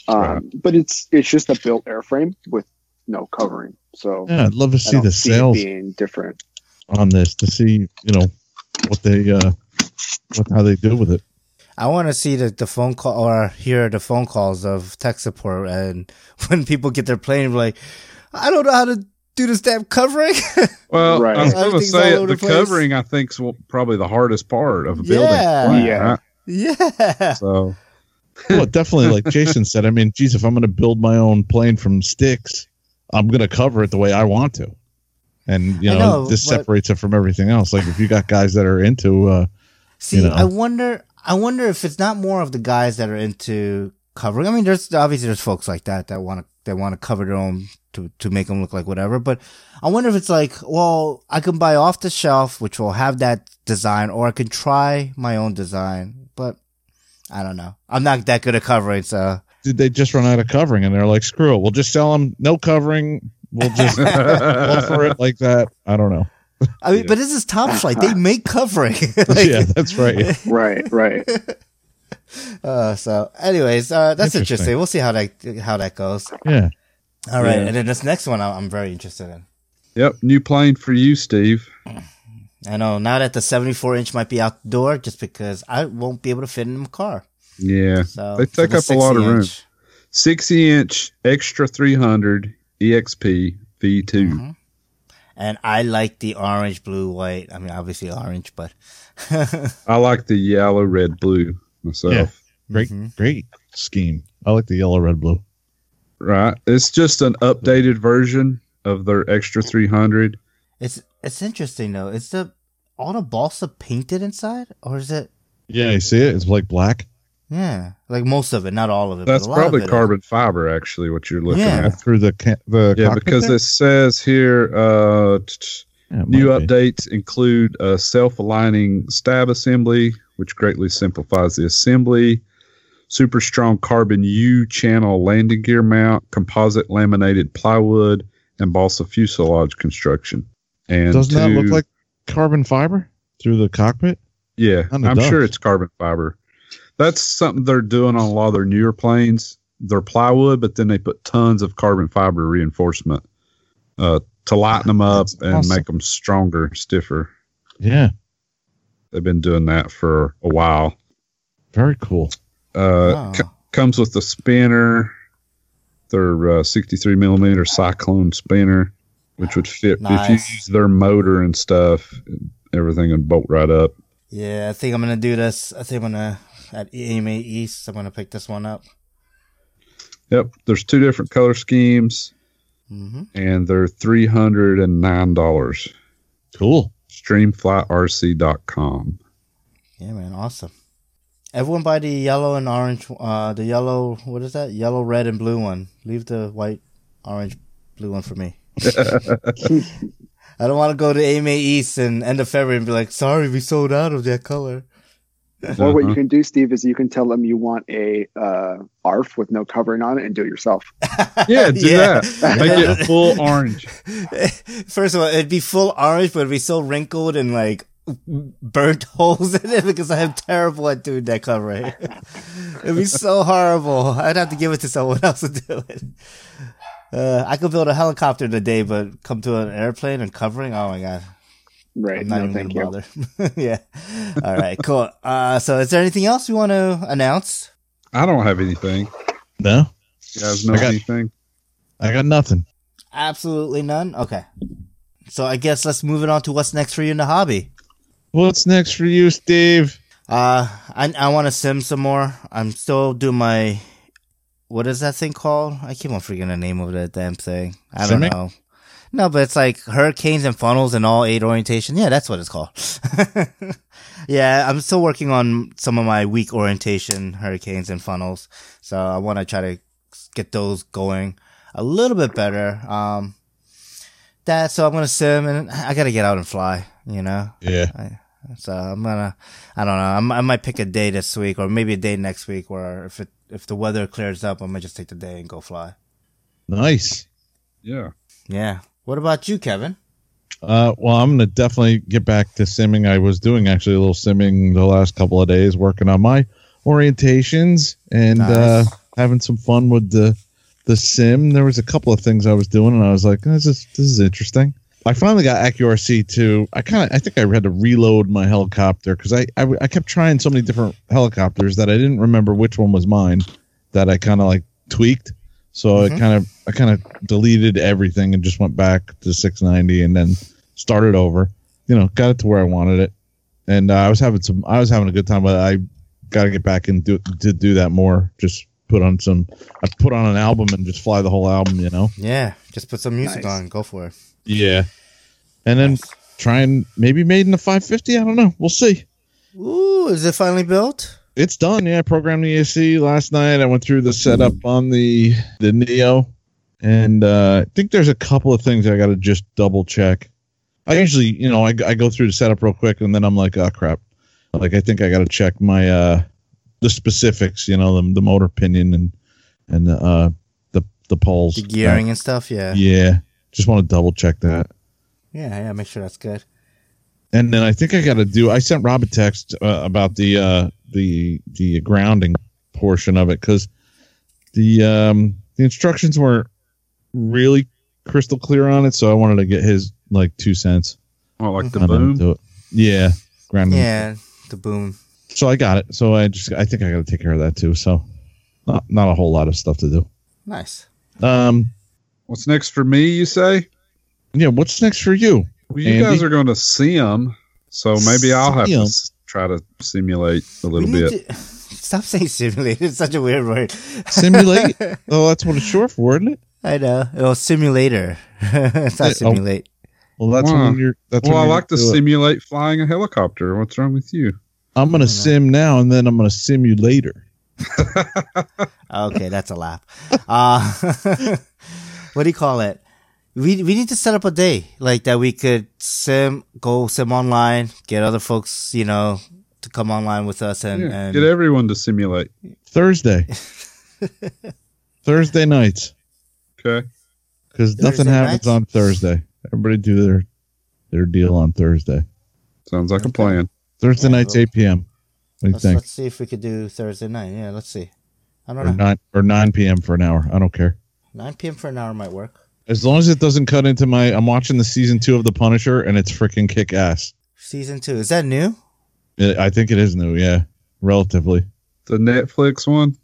But it's just a built airframe with no covering. So yeah, I'd love to see the sales being different on this to see what they how they deal with it. I want to see the phone call or hear the phone calls of tech support, and when people get their plane, like, I don't know how to do this damn covering. Well, right. I was going to say the covering, I think, is probably the hardest part of building. Yeah. Right? Yeah. So, well, definitely, like Jason said, I mean, geez, if I'm going to build my own plane from sticks, I'm going to cover it the way I want to. And, this separates it from everything else. Like, if you got guys that are into, I wonder if it's not more of the guys that are into covering. I mean, there's folks like that want to cover their own to make them look like whatever, but I wonder if it's like, well, I can buy off the shelf, which will have that design, or I can try my own design, but I don't know. I'm not that good at covering, so. Did they just run out of covering and they're like, screw it, we'll just sell them no covering, we'll just go for it like that? I don't know. I mean, but this is Top Flight. They make covering. Yeah, that's right. Right. So anyways, that's interesting. We'll see how that goes. Yeah. All right, And then this next one I'm very interested in. Yep, new plane for you, Steve. I know, now that the 74-inch might be outdoor, just because I won't be able to fit in my car. Yeah, so, they take up a lot of room. 60-inch extra 300 EXP V2. Mm-hmm. And I like the orange, blue, white. I mean, obviously orange, but... I like the yellow, red, blue myself. Yeah. Great scheme. I like the yellow, red, blue. Right, it's just an updated version of their extra 300. It's interesting though. Is all the balsa painted inside, or is it? Yeah, you see it. It's like black. Yeah, like most of it, not all of it. That's probably carbon fiber, actually. What you're looking at through the because it says here new updates include a self-aligning stab assembly, which greatly simplifies the assembly. Super strong carbon U-channel landing gear mount, composite laminated plywood, and balsa fuselage construction. And doesn't that look like carbon fiber through the cockpit? Yeah, I'm sure it's carbon fiber. That's something they're doing on a lot of their newer planes. They're plywood, but then they put tons of carbon fiber reinforcement to lighten them up and make them stronger, stiffer. Yeah. They've been doing that for a while. Very cool. Comes with the spinner, their 63 millimeter Cyclone spinner, which would fit if you use their motor and stuff. Everything would bolt right up. Yeah, I think I'm gonna do this. I think I'm gonna at AMA East. I'm gonna pick this one up. Yep, there's two different color schemes, and they're $309. Cool. Streamflyrc.com. Yeah, man, awesome. Everyone buy the yellow and orange, the yellow, what is that? Yellow, red, and blue one. Leave the white, orange, blue one for me. I don't want to go to AMA East and end of February and be like, sorry, we sold out of that color. Or what you can do, Steve, is you can tell them you want a ARF with no covering on it and do it yourself. Yeah, do that. Make it full orange. First of all, it'd be full orange, but it'd be so wrinkled and like, burnt holes in it because I am terrible at doing that covering. It'd be so horrible. I'd have to give it to someone else to do it. I could build a helicopter in a day, but come to an airplane and covering? Oh my God. Right. I'm not even going to bother. Yeah. All right, cool. So is there anything else you want to announce? I don't have anything. No? You guys know anything? I got nothing. Absolutely none? Okay. So I guess let's move it on to what's next for you in the hobby. What's next for you, Steve? I want to sim some more. I'm still doing my... What is that thing called? I keep on forgetting the name of that damn thing. I don't know. No, but it's like hurricanes and funnels and all eight orientation. Yeah, that's what it's called. Yeah, I'm still working on some of my weak orientation hurricanes and funnels. So I want to try to get those going a little bit better. So I'm going to sim and I got to get out and fly, you know? Yeah. So I'm going to, I don't know. I might pick a day this week or maybe a day next week where if the weather clears up, I might just take the day and go fly. Nice. Yeah. Yeah. What about you, Kevin? Well, I'm going to definitely get back to simming. I was doing actually a little simming the last couple of days, working on my orientations and having some fun with the sim. There was a couple of things I was doing, and I was like, this is interesting. I finally got AccuRC 2. I think I had to reload my helicopter because I kept trying so many different helicopters that I didn't remember which one was mine that I kind of like tweaked. So I kind of deleted everything and just went back to 690 and then started over. You know, got it to where I wanted it, and I was having a good time. But I got to get back and do that more. Just put on an album and just fly the whole album. You know. Yeah, just put some music on. Go for it. Yeah, and then try and maybe made in the 550. I don't know. We'll see. Ooh, is it finally built? It's done, yeah. I programmed the AC last night. I went through the setup on the Neo, and I think there's a couple of things I got to just double check. I usually, you know, I go through the setup real quick, and then I'm like, oh crap, like I think I got to check my the specifics, you know, the motor pinion and the poles, the gearing and stuff. Yeah, yeah. Just want to double check that. Yeah. Make sure that's good. And then I think I got to do. I sent Rob a text about the grounding portion of it because the instructions weren't really crystal clear on it, so I wanted to get his like 2 cents. Oh, like the boom? Yeah, grounding. Yeah, the boom. So I got it. So I think I got to take care of that too. So not a whole lot of stuff to do. Nice. What's next for me? You say? Yeah. What's next for you? Well, you Andy? Guys are going to sim, so maybe I'll have to try to simulate a little bit. Stop saying simulate. It's such a weird word. Simulate? Oh, that's what it's short for, isn't it? I know. Oh, simulator. It's not simulate. Oh. Well, that's when you're... That's well, when you're I like to simulate it. Flying a helicopter. What's wrong with you? I'm going to sim now, and then I'm going to simulator. Okay, that's a laugh. What do you call it? We need to set up a day like that we could go sim online, get other folks, you know, to come online with us and get everyone to simulate. Thursday nights. Okay. Because nothing happens on Thursday. Everybody do their deal on Thursday. Sounds like a plan. Thursday nights, 8 p.m. What do you think? Let's see if we could do Thursday night. Yeah, let's see. I don't know. 9 p.m. for an hour. I don't care. 9 p.m. for an hour might work. As long as it doesn't cut into my... I'm watching the season 2 of The Punisher, and it's freaking kick-ass. Season 2. Is that new? I think it is new, yeah. Relatively. The Netflix one?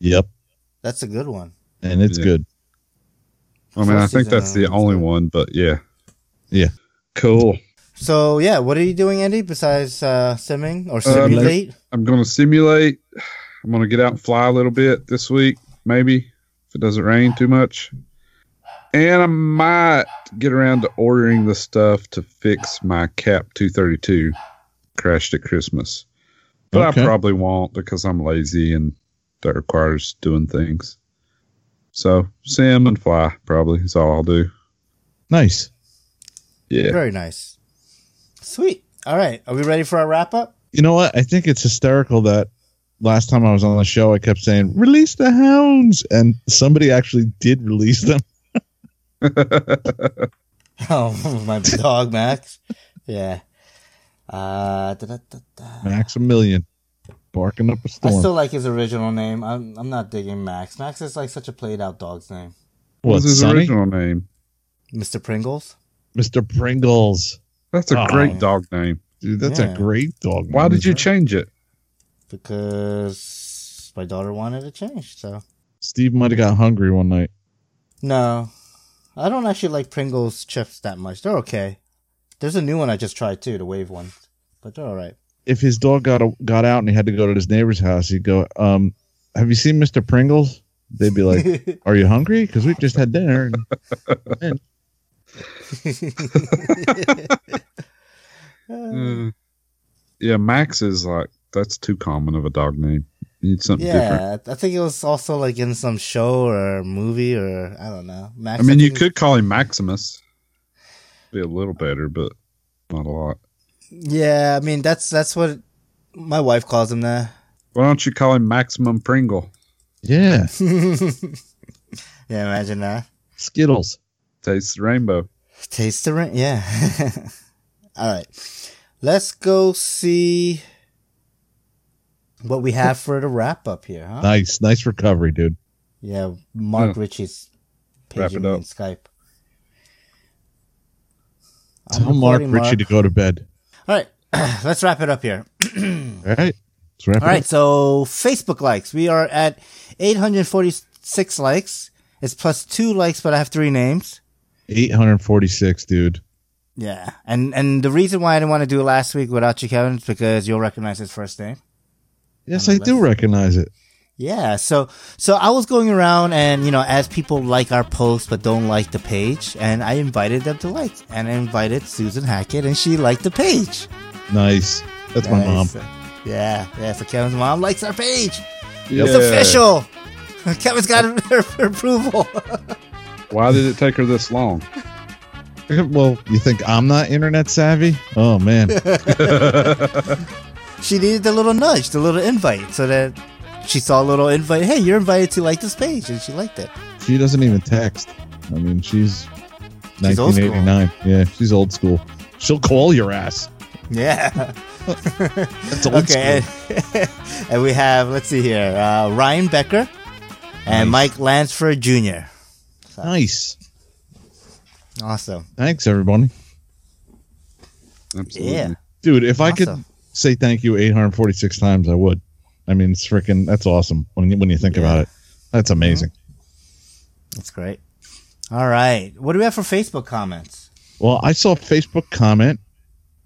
Yep. That's a good one. And it's good. I mean, I think that's the only one, but yeah. Yeah. Cool. So, yeah, what are you doing, Andy, besides simming or simulate? I'm going to simulate. I'm going to get out and fly a little bit this week, maybe, if it doesn't rain too much. And I might get around to ordering the stuff to fix my Cap 232 crashed at Christmas. But okay. I probably won't because I'm lazy and that requires doing things. So sim and fly probably is all I'll do. Nice. Yeah. Very nice. Sweet. All right. Are we ready for our wrap up? You know what? I think it's hysterical that last time I was on the show, I kept saying, release the hounds. And somebody actually did release them. Oh, my dog Max. Yeah. Maximilian barking up a storm. I still like his original name. I'm not digging Max. Max is like such a played out dog's name. What's his original name? Mr. Pringles. Mr. Pringles. That's a great dog name. Dude, that's a great dog name. Why did you change it? Because my daughter wanted it changed, so Steve might have got hungry one night. No. I don't actually like Pringles chips that much. They're okay. There's a new one I just tried too, the wave one, but they're all right. If his dog got out and he had to go to his neighbor's house, he'd go, have you seen Mr. Pringles? They'd be like, are you hungry? Because we've just had dinner. And yeah, Max is like, that's too common of a dog name. You need something different. I think it was also like in some show or movie or I don't know. Max, I mean, you could call him Maximus. Be a little better, but not a lot. Yeah, I mean, that's what my wife calls him now. Why don't you call him Maximum Pringle? Yeah. Yeah, imagine that. Skittles. Taste the rainbow. Taste the rainbow, yeah. All right. Let's go see what we have for the wrap-up here, huh? Nice. Nice recovery, dude. Yeah, Mark Ritchie's paging me on Skype. Tell Mark Ritchie to go to bed. All right. Let's wrap it up here. All right. Let's wrap it up. All right. So Facebook likes. We are at 846 likes. It's plus 2 likes, but I have 3 names. 846, dude. Yeah. And the reason why I didn't want to do it last week without you, Kevin, is because you'll recognize his first name. Yes, I do recognize it. Yeah, so I was going around and, you know, as people like our posts but don't like the page, and I invited them to like, and I invited Susan Hackett, and she liked the page. Nice. That's my mom. Yeah, so Kevin's mom likes our page. Yeah. It's official. Kevin's got her approval. Why did it take her this long? Well, you think I'm not internet savvy? Oh, man. She needed the little nudge, the little invite, so that she saw a little invite. Hey, you're invited to like this page, and she liked it. She doesn't even text. I mean, she's 1989. Yeah, she's old school. She'll call your ass. Yeah. That's old school. And we have, let's see here, Ryan Becker and Mike Lansford Jr. So. Nice. Awesome. Thanks, everybody. Absolutely. Yeah. Dude, if I could say thank you 846 times, I would. I mean, it's freaking, that's awesome when you think about it. That's amazing. That's great. All right. What do we have for Facebook comments? Well, I saw a Facebook comment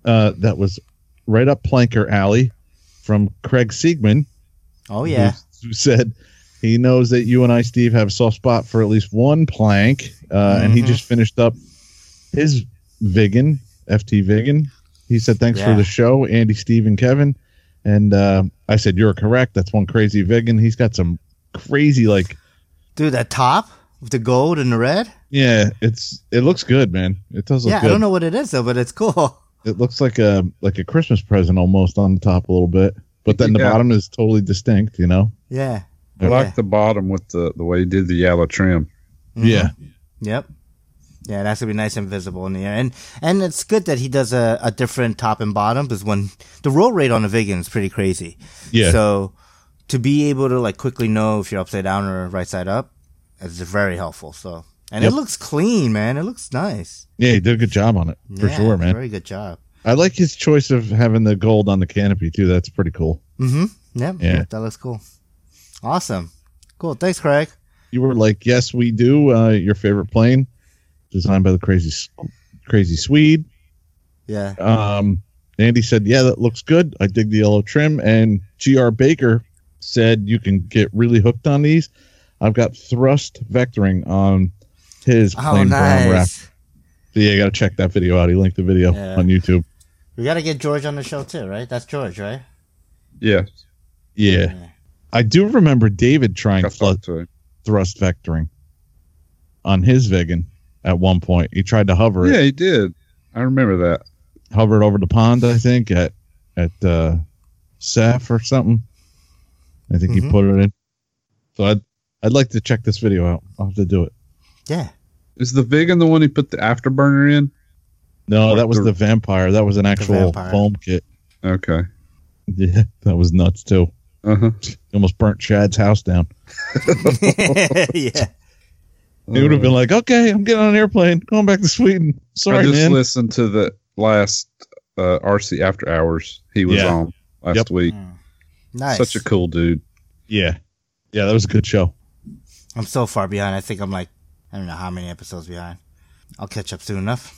that was right up Planker Alley from Craig Siegman. Oh, yeah. Who said he knows that you and I, Steve, have a soft spot for at least one plank. And he just finished up his vegan, FT Vegan. He said, thanks for the show, Andy, Steve, and Kevin. And I said, you're correct. That's one crazy vegan. He's got some crazy, like... Dude, that top with the gold and the red? Yeah, it looks good, man. It does look good. Yeah, I don't know what it is, though, but it's cool. It looks like a Christmas present almost on the top a little bit. But then the bottom is totally distinct, you know? Yeah. I like the bottom with the way he did the yellow trim. Mm-hmm. Yeah. Yep. Yeah, that's going to be nice and visible in the air. And it's good that he does a different top and bottom because when the roll rate on a vegan is pretty crazy. Yeah. So to be able to like quickly know if you're upside down or right side up is very helpful. So it looks clean, man. It looks nice. Yeah, he did a good job on it for sure, man. Very good job. I like his choice of having the gold on the canopy too. That's pretty cool. Mm-hmm. Yep. Yeah. That looks cool. Awesome. Cool. Thanks, Craig. You were like, yes, we do. Your favorite plane. Designed by the crazy Swede. Yeah. Andy said, yeah, that looks good. I dig the yellow trim. And G.R. Baker said, you can get really hooked on these. I've got thrust vectoring on his plain brown wrap. So, yeah, you got to check that video out. He linked the video on YouTube. We got to get George on the show too, right? That's George, right? Yeah. Yeah. I do remember David trying thrust vectoring on his vegan. At one point, he tried to hover it. Yeah, he did. I remember that. Hovered over the pond, I think, at SAF or something. I think he put it in. So I'd like to check this video out. I'll have to do it. Yeah. Is the vegan the one he put the afterburner in? No, that was the vampire. That was an actual foam kit. Okay. Yeah, that was nuts, too. Uh-huh. Almost burnt Chad's house down. Yeah. It would have been like, okay, I'm getting on an airplane, going back to Sweden. Sorry, man. I just listened to the last RC After Hours he was on last week. Nice. Such a cool dude. Yeah. Yeah, that was a good show. I'm so far behind. I think I'm like I don't know how many episodes behind. I'll catch up soon enough.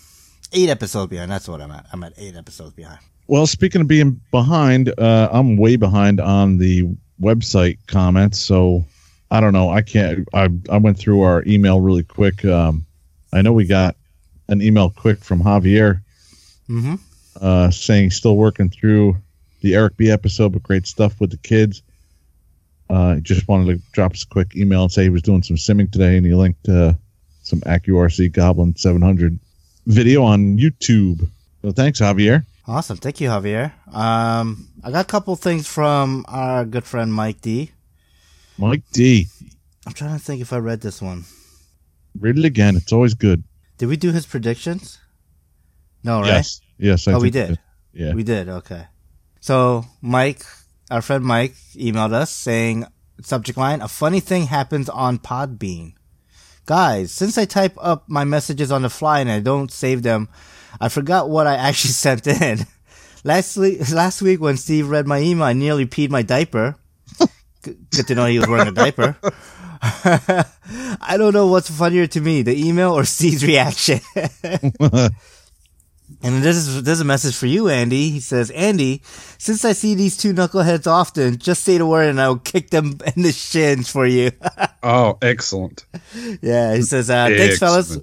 8 episodes behind. That's what I'm at. I'm at 8 episodes behind. Well, speaking of being behind, I'm way behind on the website comments. So I don't know. I can't. I went through our email really quick. I know we got an email quick from Javier saying still working through the Eric B episode, but great stuff with the kids. Just wanted to drop us a quick email and say he was doing some simming today, and he linked some AccuRC Goblin 700 video on YouTube. So thanks, Javier. Awesome. Thank you, Javier. I got a couple things from our good friend Mike D. Mike D. I'm trying to think if I read this one. Read it again. It's always good. Did we do his predictions? No, right? Yes. I we did. Yeah. We did. Okay. So Mike, our friend Mike, emailed us saying, subject line, a funny thing happens on Podbean. Guys, since I type up my messages on the fly and I don't save them, I forgot what I actually sent in. Last week when Steve read my email, I nearly peed my diaper. Good to know he was wearing a diaper. I don't know what's funnier to me, the email or Steve's reaction. And this is a message for you, Andy. He says, Andy, since I see these two knuckleheads often, just say the word and I'll kick them in the shins for you. Oh, excellent. Yeah, he says, thanks, fellas.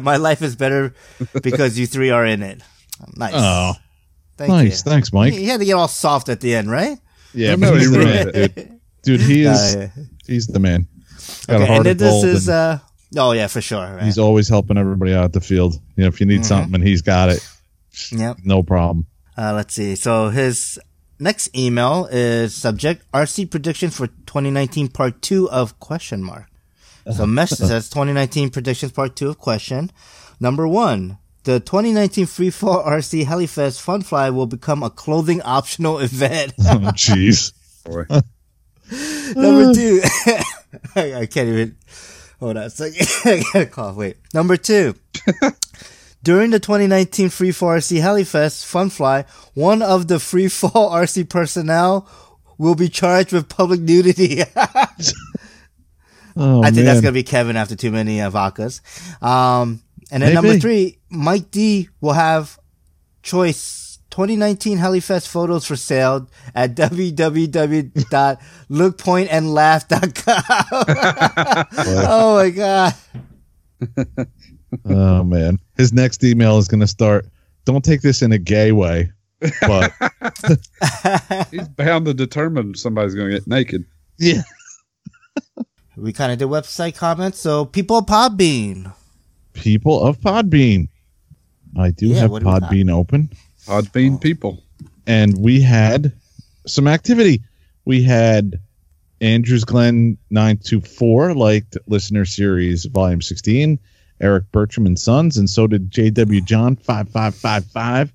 My life is better because you three are in it. Nice. Oh, Thank you. Thanks, Mike. He had to get all soft at the end, right? Yeah, but he's the man, dude. He is. He's the man. Got a heart of gold. Oh yeah, for sure. Right? He's always helping everybody out at the field. You know, if you need something, and he's got it. Yep. No problem. Let's see. So his next email is subject RC predictions for 2019 part 2 of question mark. So Mesh says 2019 predictions part 2 of question. Number 1, the 2019 Free Fall RC Heli Fest Fun Fly will become a clothing optional event. Oh, jeez. Number 2. I can't even. Hold on a second. I got a cough. Wait. Number 2. During the 2019 Free Fall RC Heli Fest Fun Fly, one of the Free Fall RC personnel will be charged with public nudity. Oh, I think that's going to be Kevin after too many vodkas. And then number 3, Mike D will have choice 2019 HeliFest photos for sale at www.lookpointandlaugh.com. Oh, my God. Oh, man. His next email is going to start, don't take this in a gay way, but he's bound to determine somebody's going to get naked. Yeah. We kind of did website comments, so people of Podbean. I do have Podbean open. Podbean people. And we had some activity. We had Andrews Glenn 924 liked Listener Series Volume 16, Eric Bertram and Sons, and so did JW John 5555.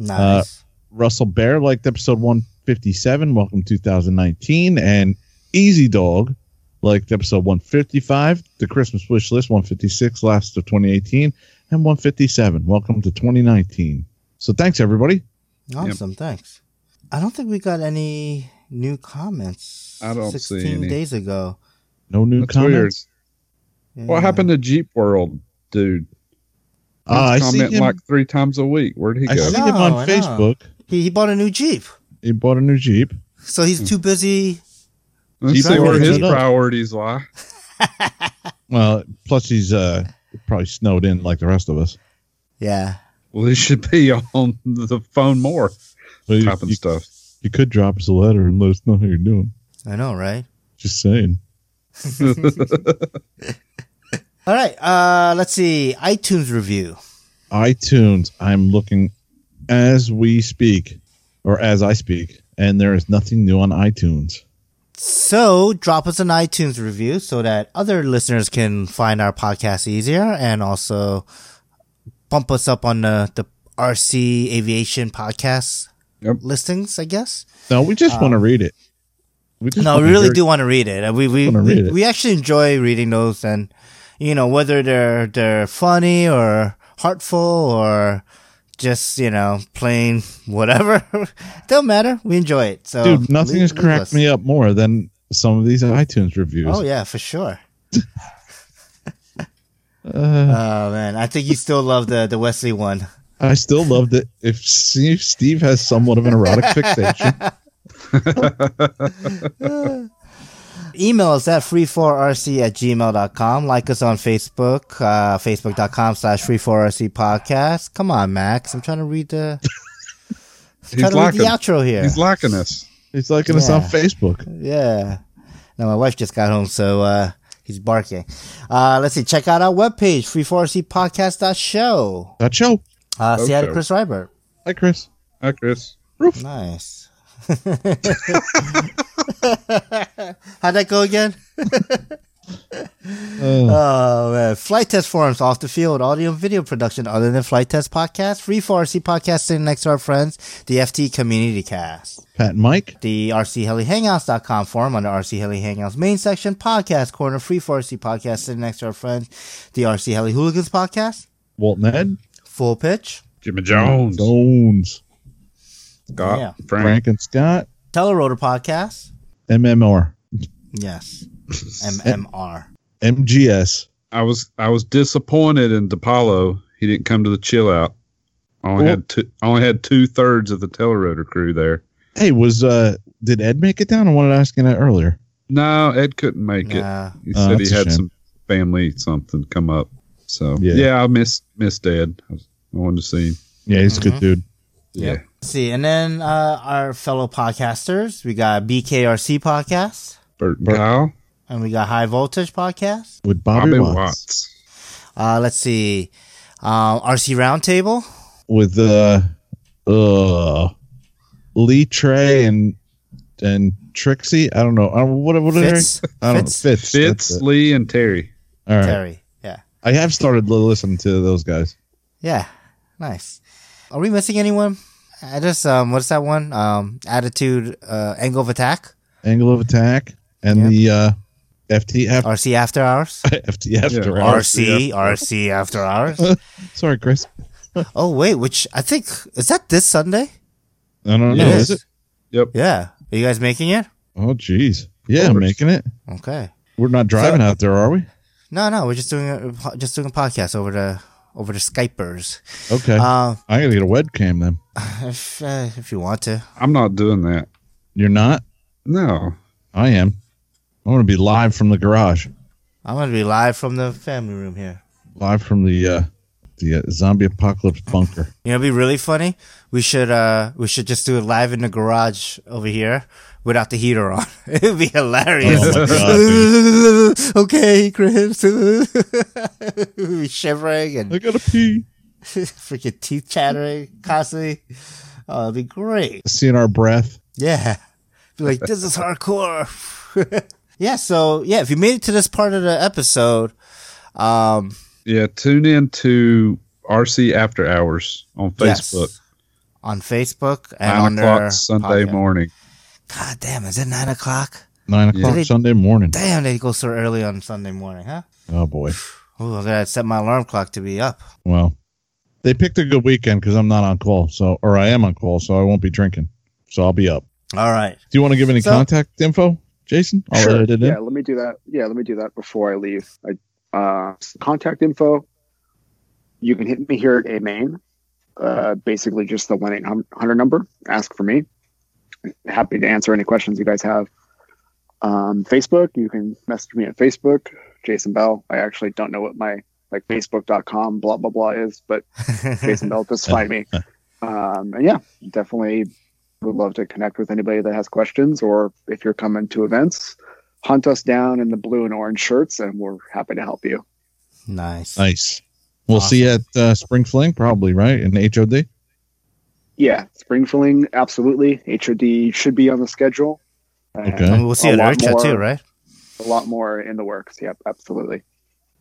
Nice. Russell Bear liked episode 157, Welcome 2019, and Easy Dog liked episode 155, the Christmas Wish List, 156, last of 2018, and 157. Welcome to 2019. So thanks, everybody. Awesome. Yep. Thanks. I don't think we got any new comments. I don't see any. 16 days ago. No new comments? Weird. Yeah. What happened to Jeep World, dude? I see him like 3 times a week. Where'd he go? I see him on Facebook. He bought a new Jeep. So he's too busy. Let's see where his priorities lie. Well, plus he's probably snowed in like the rest of us. Yeah. Well, he should be on the phone more. Well, typing stuff. You could drop us a letter and let us know how you're doing. I know, right? Just saying. All right. Let's see. iTunes review. iTunes. I'm looking as we speak, or as I speak, and there is nothing new on iTunes. So drop us an iTunes review so that other listeners can find our podcast easier, and also bump us up on the RC Aviation podcast listings, I guess. No, we just want to read it. We really do want to read it. We actually enjoy reading those, and you know, whether they're funny or heartful or just, you know, plain whatever. Don't matter. We enjoy it. So, dude, nothing has cracked me up more than some of these iTunes reviews. Oh, yeah, for sure. Oh man, I think you still love the Wesley one. I still loved it. If Steve has somewhat of an erotic fixation. Email us at free4rc@gmail.com. Like us on Facebook, facebook.com/free4rc podcast. Come on, Max. I'm trying to read the, the outro here. He's liking us. He's liking us on Facebook. Yeah. No, my wife just got home, so he's barking. Let's see. Check out our webpage, free4rcpodcast.show. Okay. Say hi to Chris Rybert. Hi, Chris. Hi, Chris. Roof. Nice. How'd that go again? Oh man. Flight test forums, off the field, audio and video production other than flight test podcast, Free for RC podcast sitting next to our friends, the FT Community Cast. Pat and Mike. The RC Heli Hangouts.com forum under RC Heli Hangouts main section, podcast corner, Free for RC podcast sitting next to our friends, the RC Heli Hooligans podcast. Walt and Ed. Full Pitch. Jimmy Jones. Scott. Yeah. Frank and Scott. Telerotor podcast. MMR. Yes. MMR. MGS. I was disappointed in DePaulo. He didn't come to the chill out. I only had 2/3 of the Telerotor crew there. Hey, did Ed make it down? I wanted to ask you that earlier. No, Ed couldn't make it. He said he had some family something come up. So yeah I missed Ed. I wanted to see him. Yeah, he's a good dude. Yeah. Let's see, and then our fellow podcasters, we got BKRC podcast, Bert Powell, and we got High Voltage podcast with Bobby Watts. Let's see, RC Roundtable with Lee Trey and Trixie. I don't know. What are Fitz? I don't know. Fitz, Lee, and Terry. All right. Terry. Yeah. I have started to listen to those guys. Yeah. Nice. Are we missing anyone? I just what's that one? Attitude, angle of attack, and the FT RC after hours. FT after hours. RC after hours. Sorry, Chris. Oh wait, which I think is that this Sunday? I don't know. Is it? Yep. Yeah. Are you guys making it? Oh geez. Yeah, I'm making it. Okay. We're not driving out there, are we? No. We're just doing a podcast over the Skypers. Okay. I gotta get a webcam then. If you want to. I'm not doing that. You're not? No. I am. I want to be live from the garage. I'm going to be live from the family room here. Live from the zombie apocalypse bunker. You know, it'd be really funny. We should just do it live in the garage over here without the heater on. It'd be hilarious. Oh my God, okay, Chris. We'd be shivering and I gotta pee. Freaking teeth chattering constantly. Oh, it'd be great. Seeing our breath. Yeah. Be like, this is hardcore. So if you made it to this part of the episode, tune in to RC After Hours on Facebook. Yes. On Facebook and 9 on their Sunday podcast. Morning. God damn, is it 9 o'clock? 9 o'clock Sunday morning. Damn, they go so early on Sunday morning, huh? Oh boy. Oh, I gotta set my alarm clock to be up. Well, they picked a good weekend because I'm not on call, or I am on call, so I won't be drinking. So I'll be up. All right. Do you want to give any contact info, Jason? Sure. Yeah, let me do that. Yeah, let me do that before I leave. Contact info. You can hit me here at A-Main. Basically just the 1-800 number. Ask for me. Happy to answer any questions you guys have. Facebook, you can message me at Facebook, Jason Bell. I actually don't know what my facebook.com blah blah blah is, but Jason Bell, just find me. Definitely would love to connect with anybody that has questions, or if you're coming to events, hunt us down in the blue and orange shirts and we're happy to help you. Nice. We'll see you at Spring Fling, probably, right? In HOD? Yeah, Spring Fling, absolutely. HOD should be on the schedule. Okay. And we'll see you at RCHO too, right? A lot more in the works. Yep, absolutely.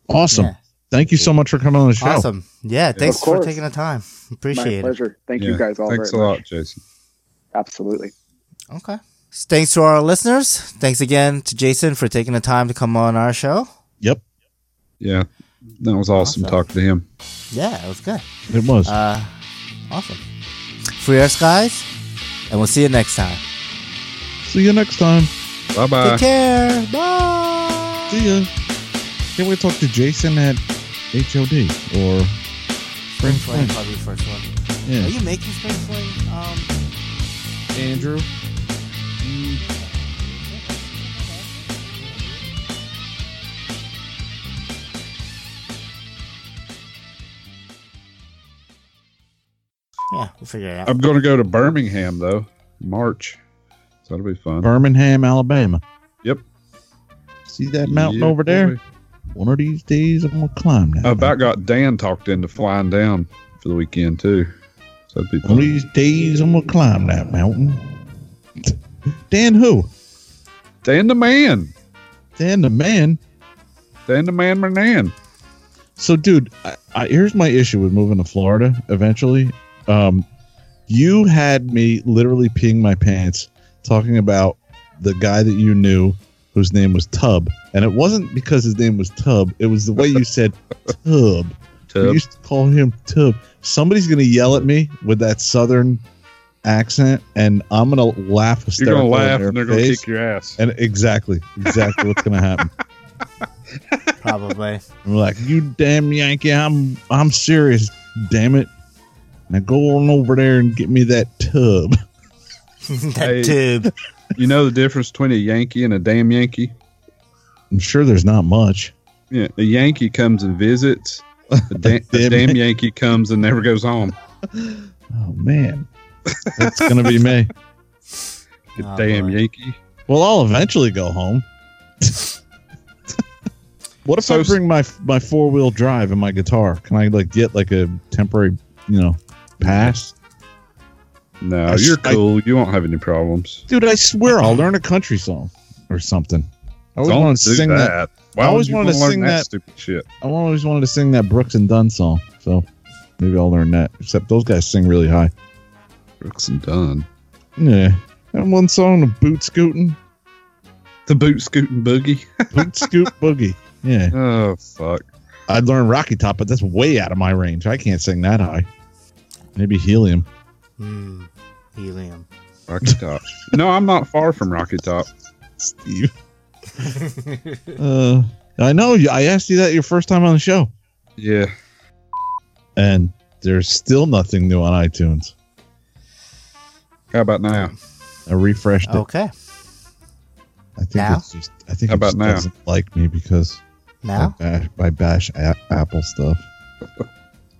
Awesome. Yeah. Thank you so much for coming on the show. Awesome. Yeah, thanks for taking the time. Appreciate it. My pleasure. Thank you guys all very much. Thanks a lot, Jason. Absolutely. Okay. Thanks to our listeners. Thanks again to Jason for taking the time to come on our show. Yep. Yeah. That was awesome talking to him. Yeah, it was good. It was. Awesome. Free us, guys, and we'll see you next time. See you next time. Bye-bye. Take care. Bye. See ya. Can't wait to talk to Jason at HOD or Spring Fling. Probably the first one. Yeah. Are you making Spring Fling? Andrew? Yeah, we'll figure it out. I'm going to go to Birmingham, though, in March. So that'll be fun. Birmingham, Alabama. Yep. See that mountain over there? Probably. One of these days, I'm going to climb that. I about got Dan talked into flying down for the weekend, too. So that'd be fun. One of these days, I'm going to climb that mountain. Dan who? Dan the man. Dan the man? Dan the man, Mernan. So, dude, here's my issue with moving to Florida eventually. You had me literally peeing my pants talking about the guy that you knew whose name was Tub. And it wasn't because his name was Tub. It was the way you said Tub. Tub. You used to call him Tub. Somebody's going to yell at me with that southern accent, and I'm going to laugh hysterically. You're going to laugh, and they're going to kick your ass. And exactly what's going to happen. Probably. I'm like, you damn Yankee, I'm serious, damn it. Now go on over there and get me that tub. Tub. You know the difference between a Yankee and a damn Yankee? I'm sure there's not much. Yeah, a Yankee comes and visits. A damn Yankee comes and never goes home. Oh, man. That's going to be me. Damn Yankee. Well, I'll eventually go home. What if I bring my four-wheel drive and my guitar? Can I get a temporary, pass? No, you're cool. You won't have any problems. Dude, I swear I'll learn a country song or something. I always wanted to sing that. I always wanted to sing that stupid shit. I always wanted to sing that Brooks and Dunn song. So maybe I'll learn that. Except those guys sing really high. Brooks and Dunn. Yeah. And one song, The Boot Scootin' Boogie. Boot Scoot Boogie. Yeah. Oh, fuck. I'd learn Rocky Top, but that's way out of my range. I can't sing that high. Maybe Helium. Helium. Rocky Top. No, I'm not far from Rocky Top. Steve. I know. I asked you that your first time on the show. Yeah. And there's still nothing new on iTunes. How about now? I refreshed it. Okay. I think now? It's just. I think it doesn't like me because now I bash Apple stuff.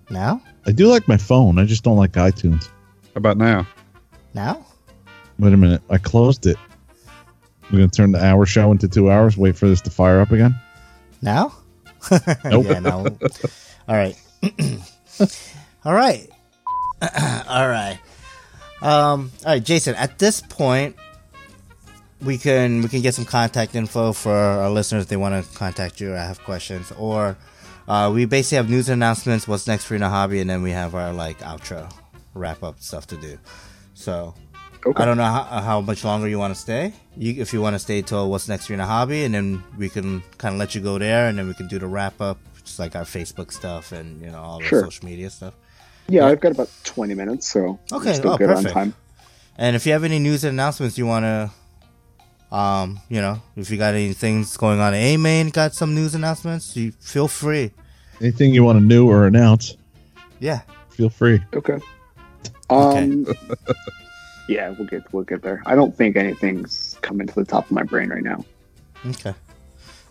Now? I do like my phone. I just don't like iTunes. How about now? Now? Wait a minute. I closed it. We're going to turn the hour show into 2 hours. Wait for this to fire up again. Now? Nope. Yeah, no. All right. All right. All right. All right, Jason, at this point, we can get some contact info for our listeners if they want to contact you or have questions. Or we basically have news announcements, what's next for your hobby, and then we have our outro wrap-up stuff to do. So... Okay. I don't know how much longer you want to stay. If you want to stay till what's next for your hobby, and then we can kind of let you go there, and then we can do the wrap up, just like our Facebook stuff and all the social media stuff. Yeah, I've got about 20 minutes, so okay, still good on time. And if you have any news and announcements you want to, if you got any things going on, A-Main got some news announcements. You feel free. Anything you want to new or announce? Yeah, feel free. Okay. Okay. Yeah, we'll get there. I don't think anything's coming to the top of my brain right now. Okay.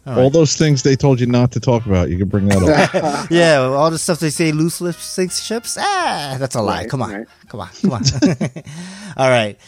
All right. Those things they told you not to talk about, you can bring that up. Yeah, all the stuff they say, loose lips, sinks ships. Ah, that's a lie. Right, come on. All right.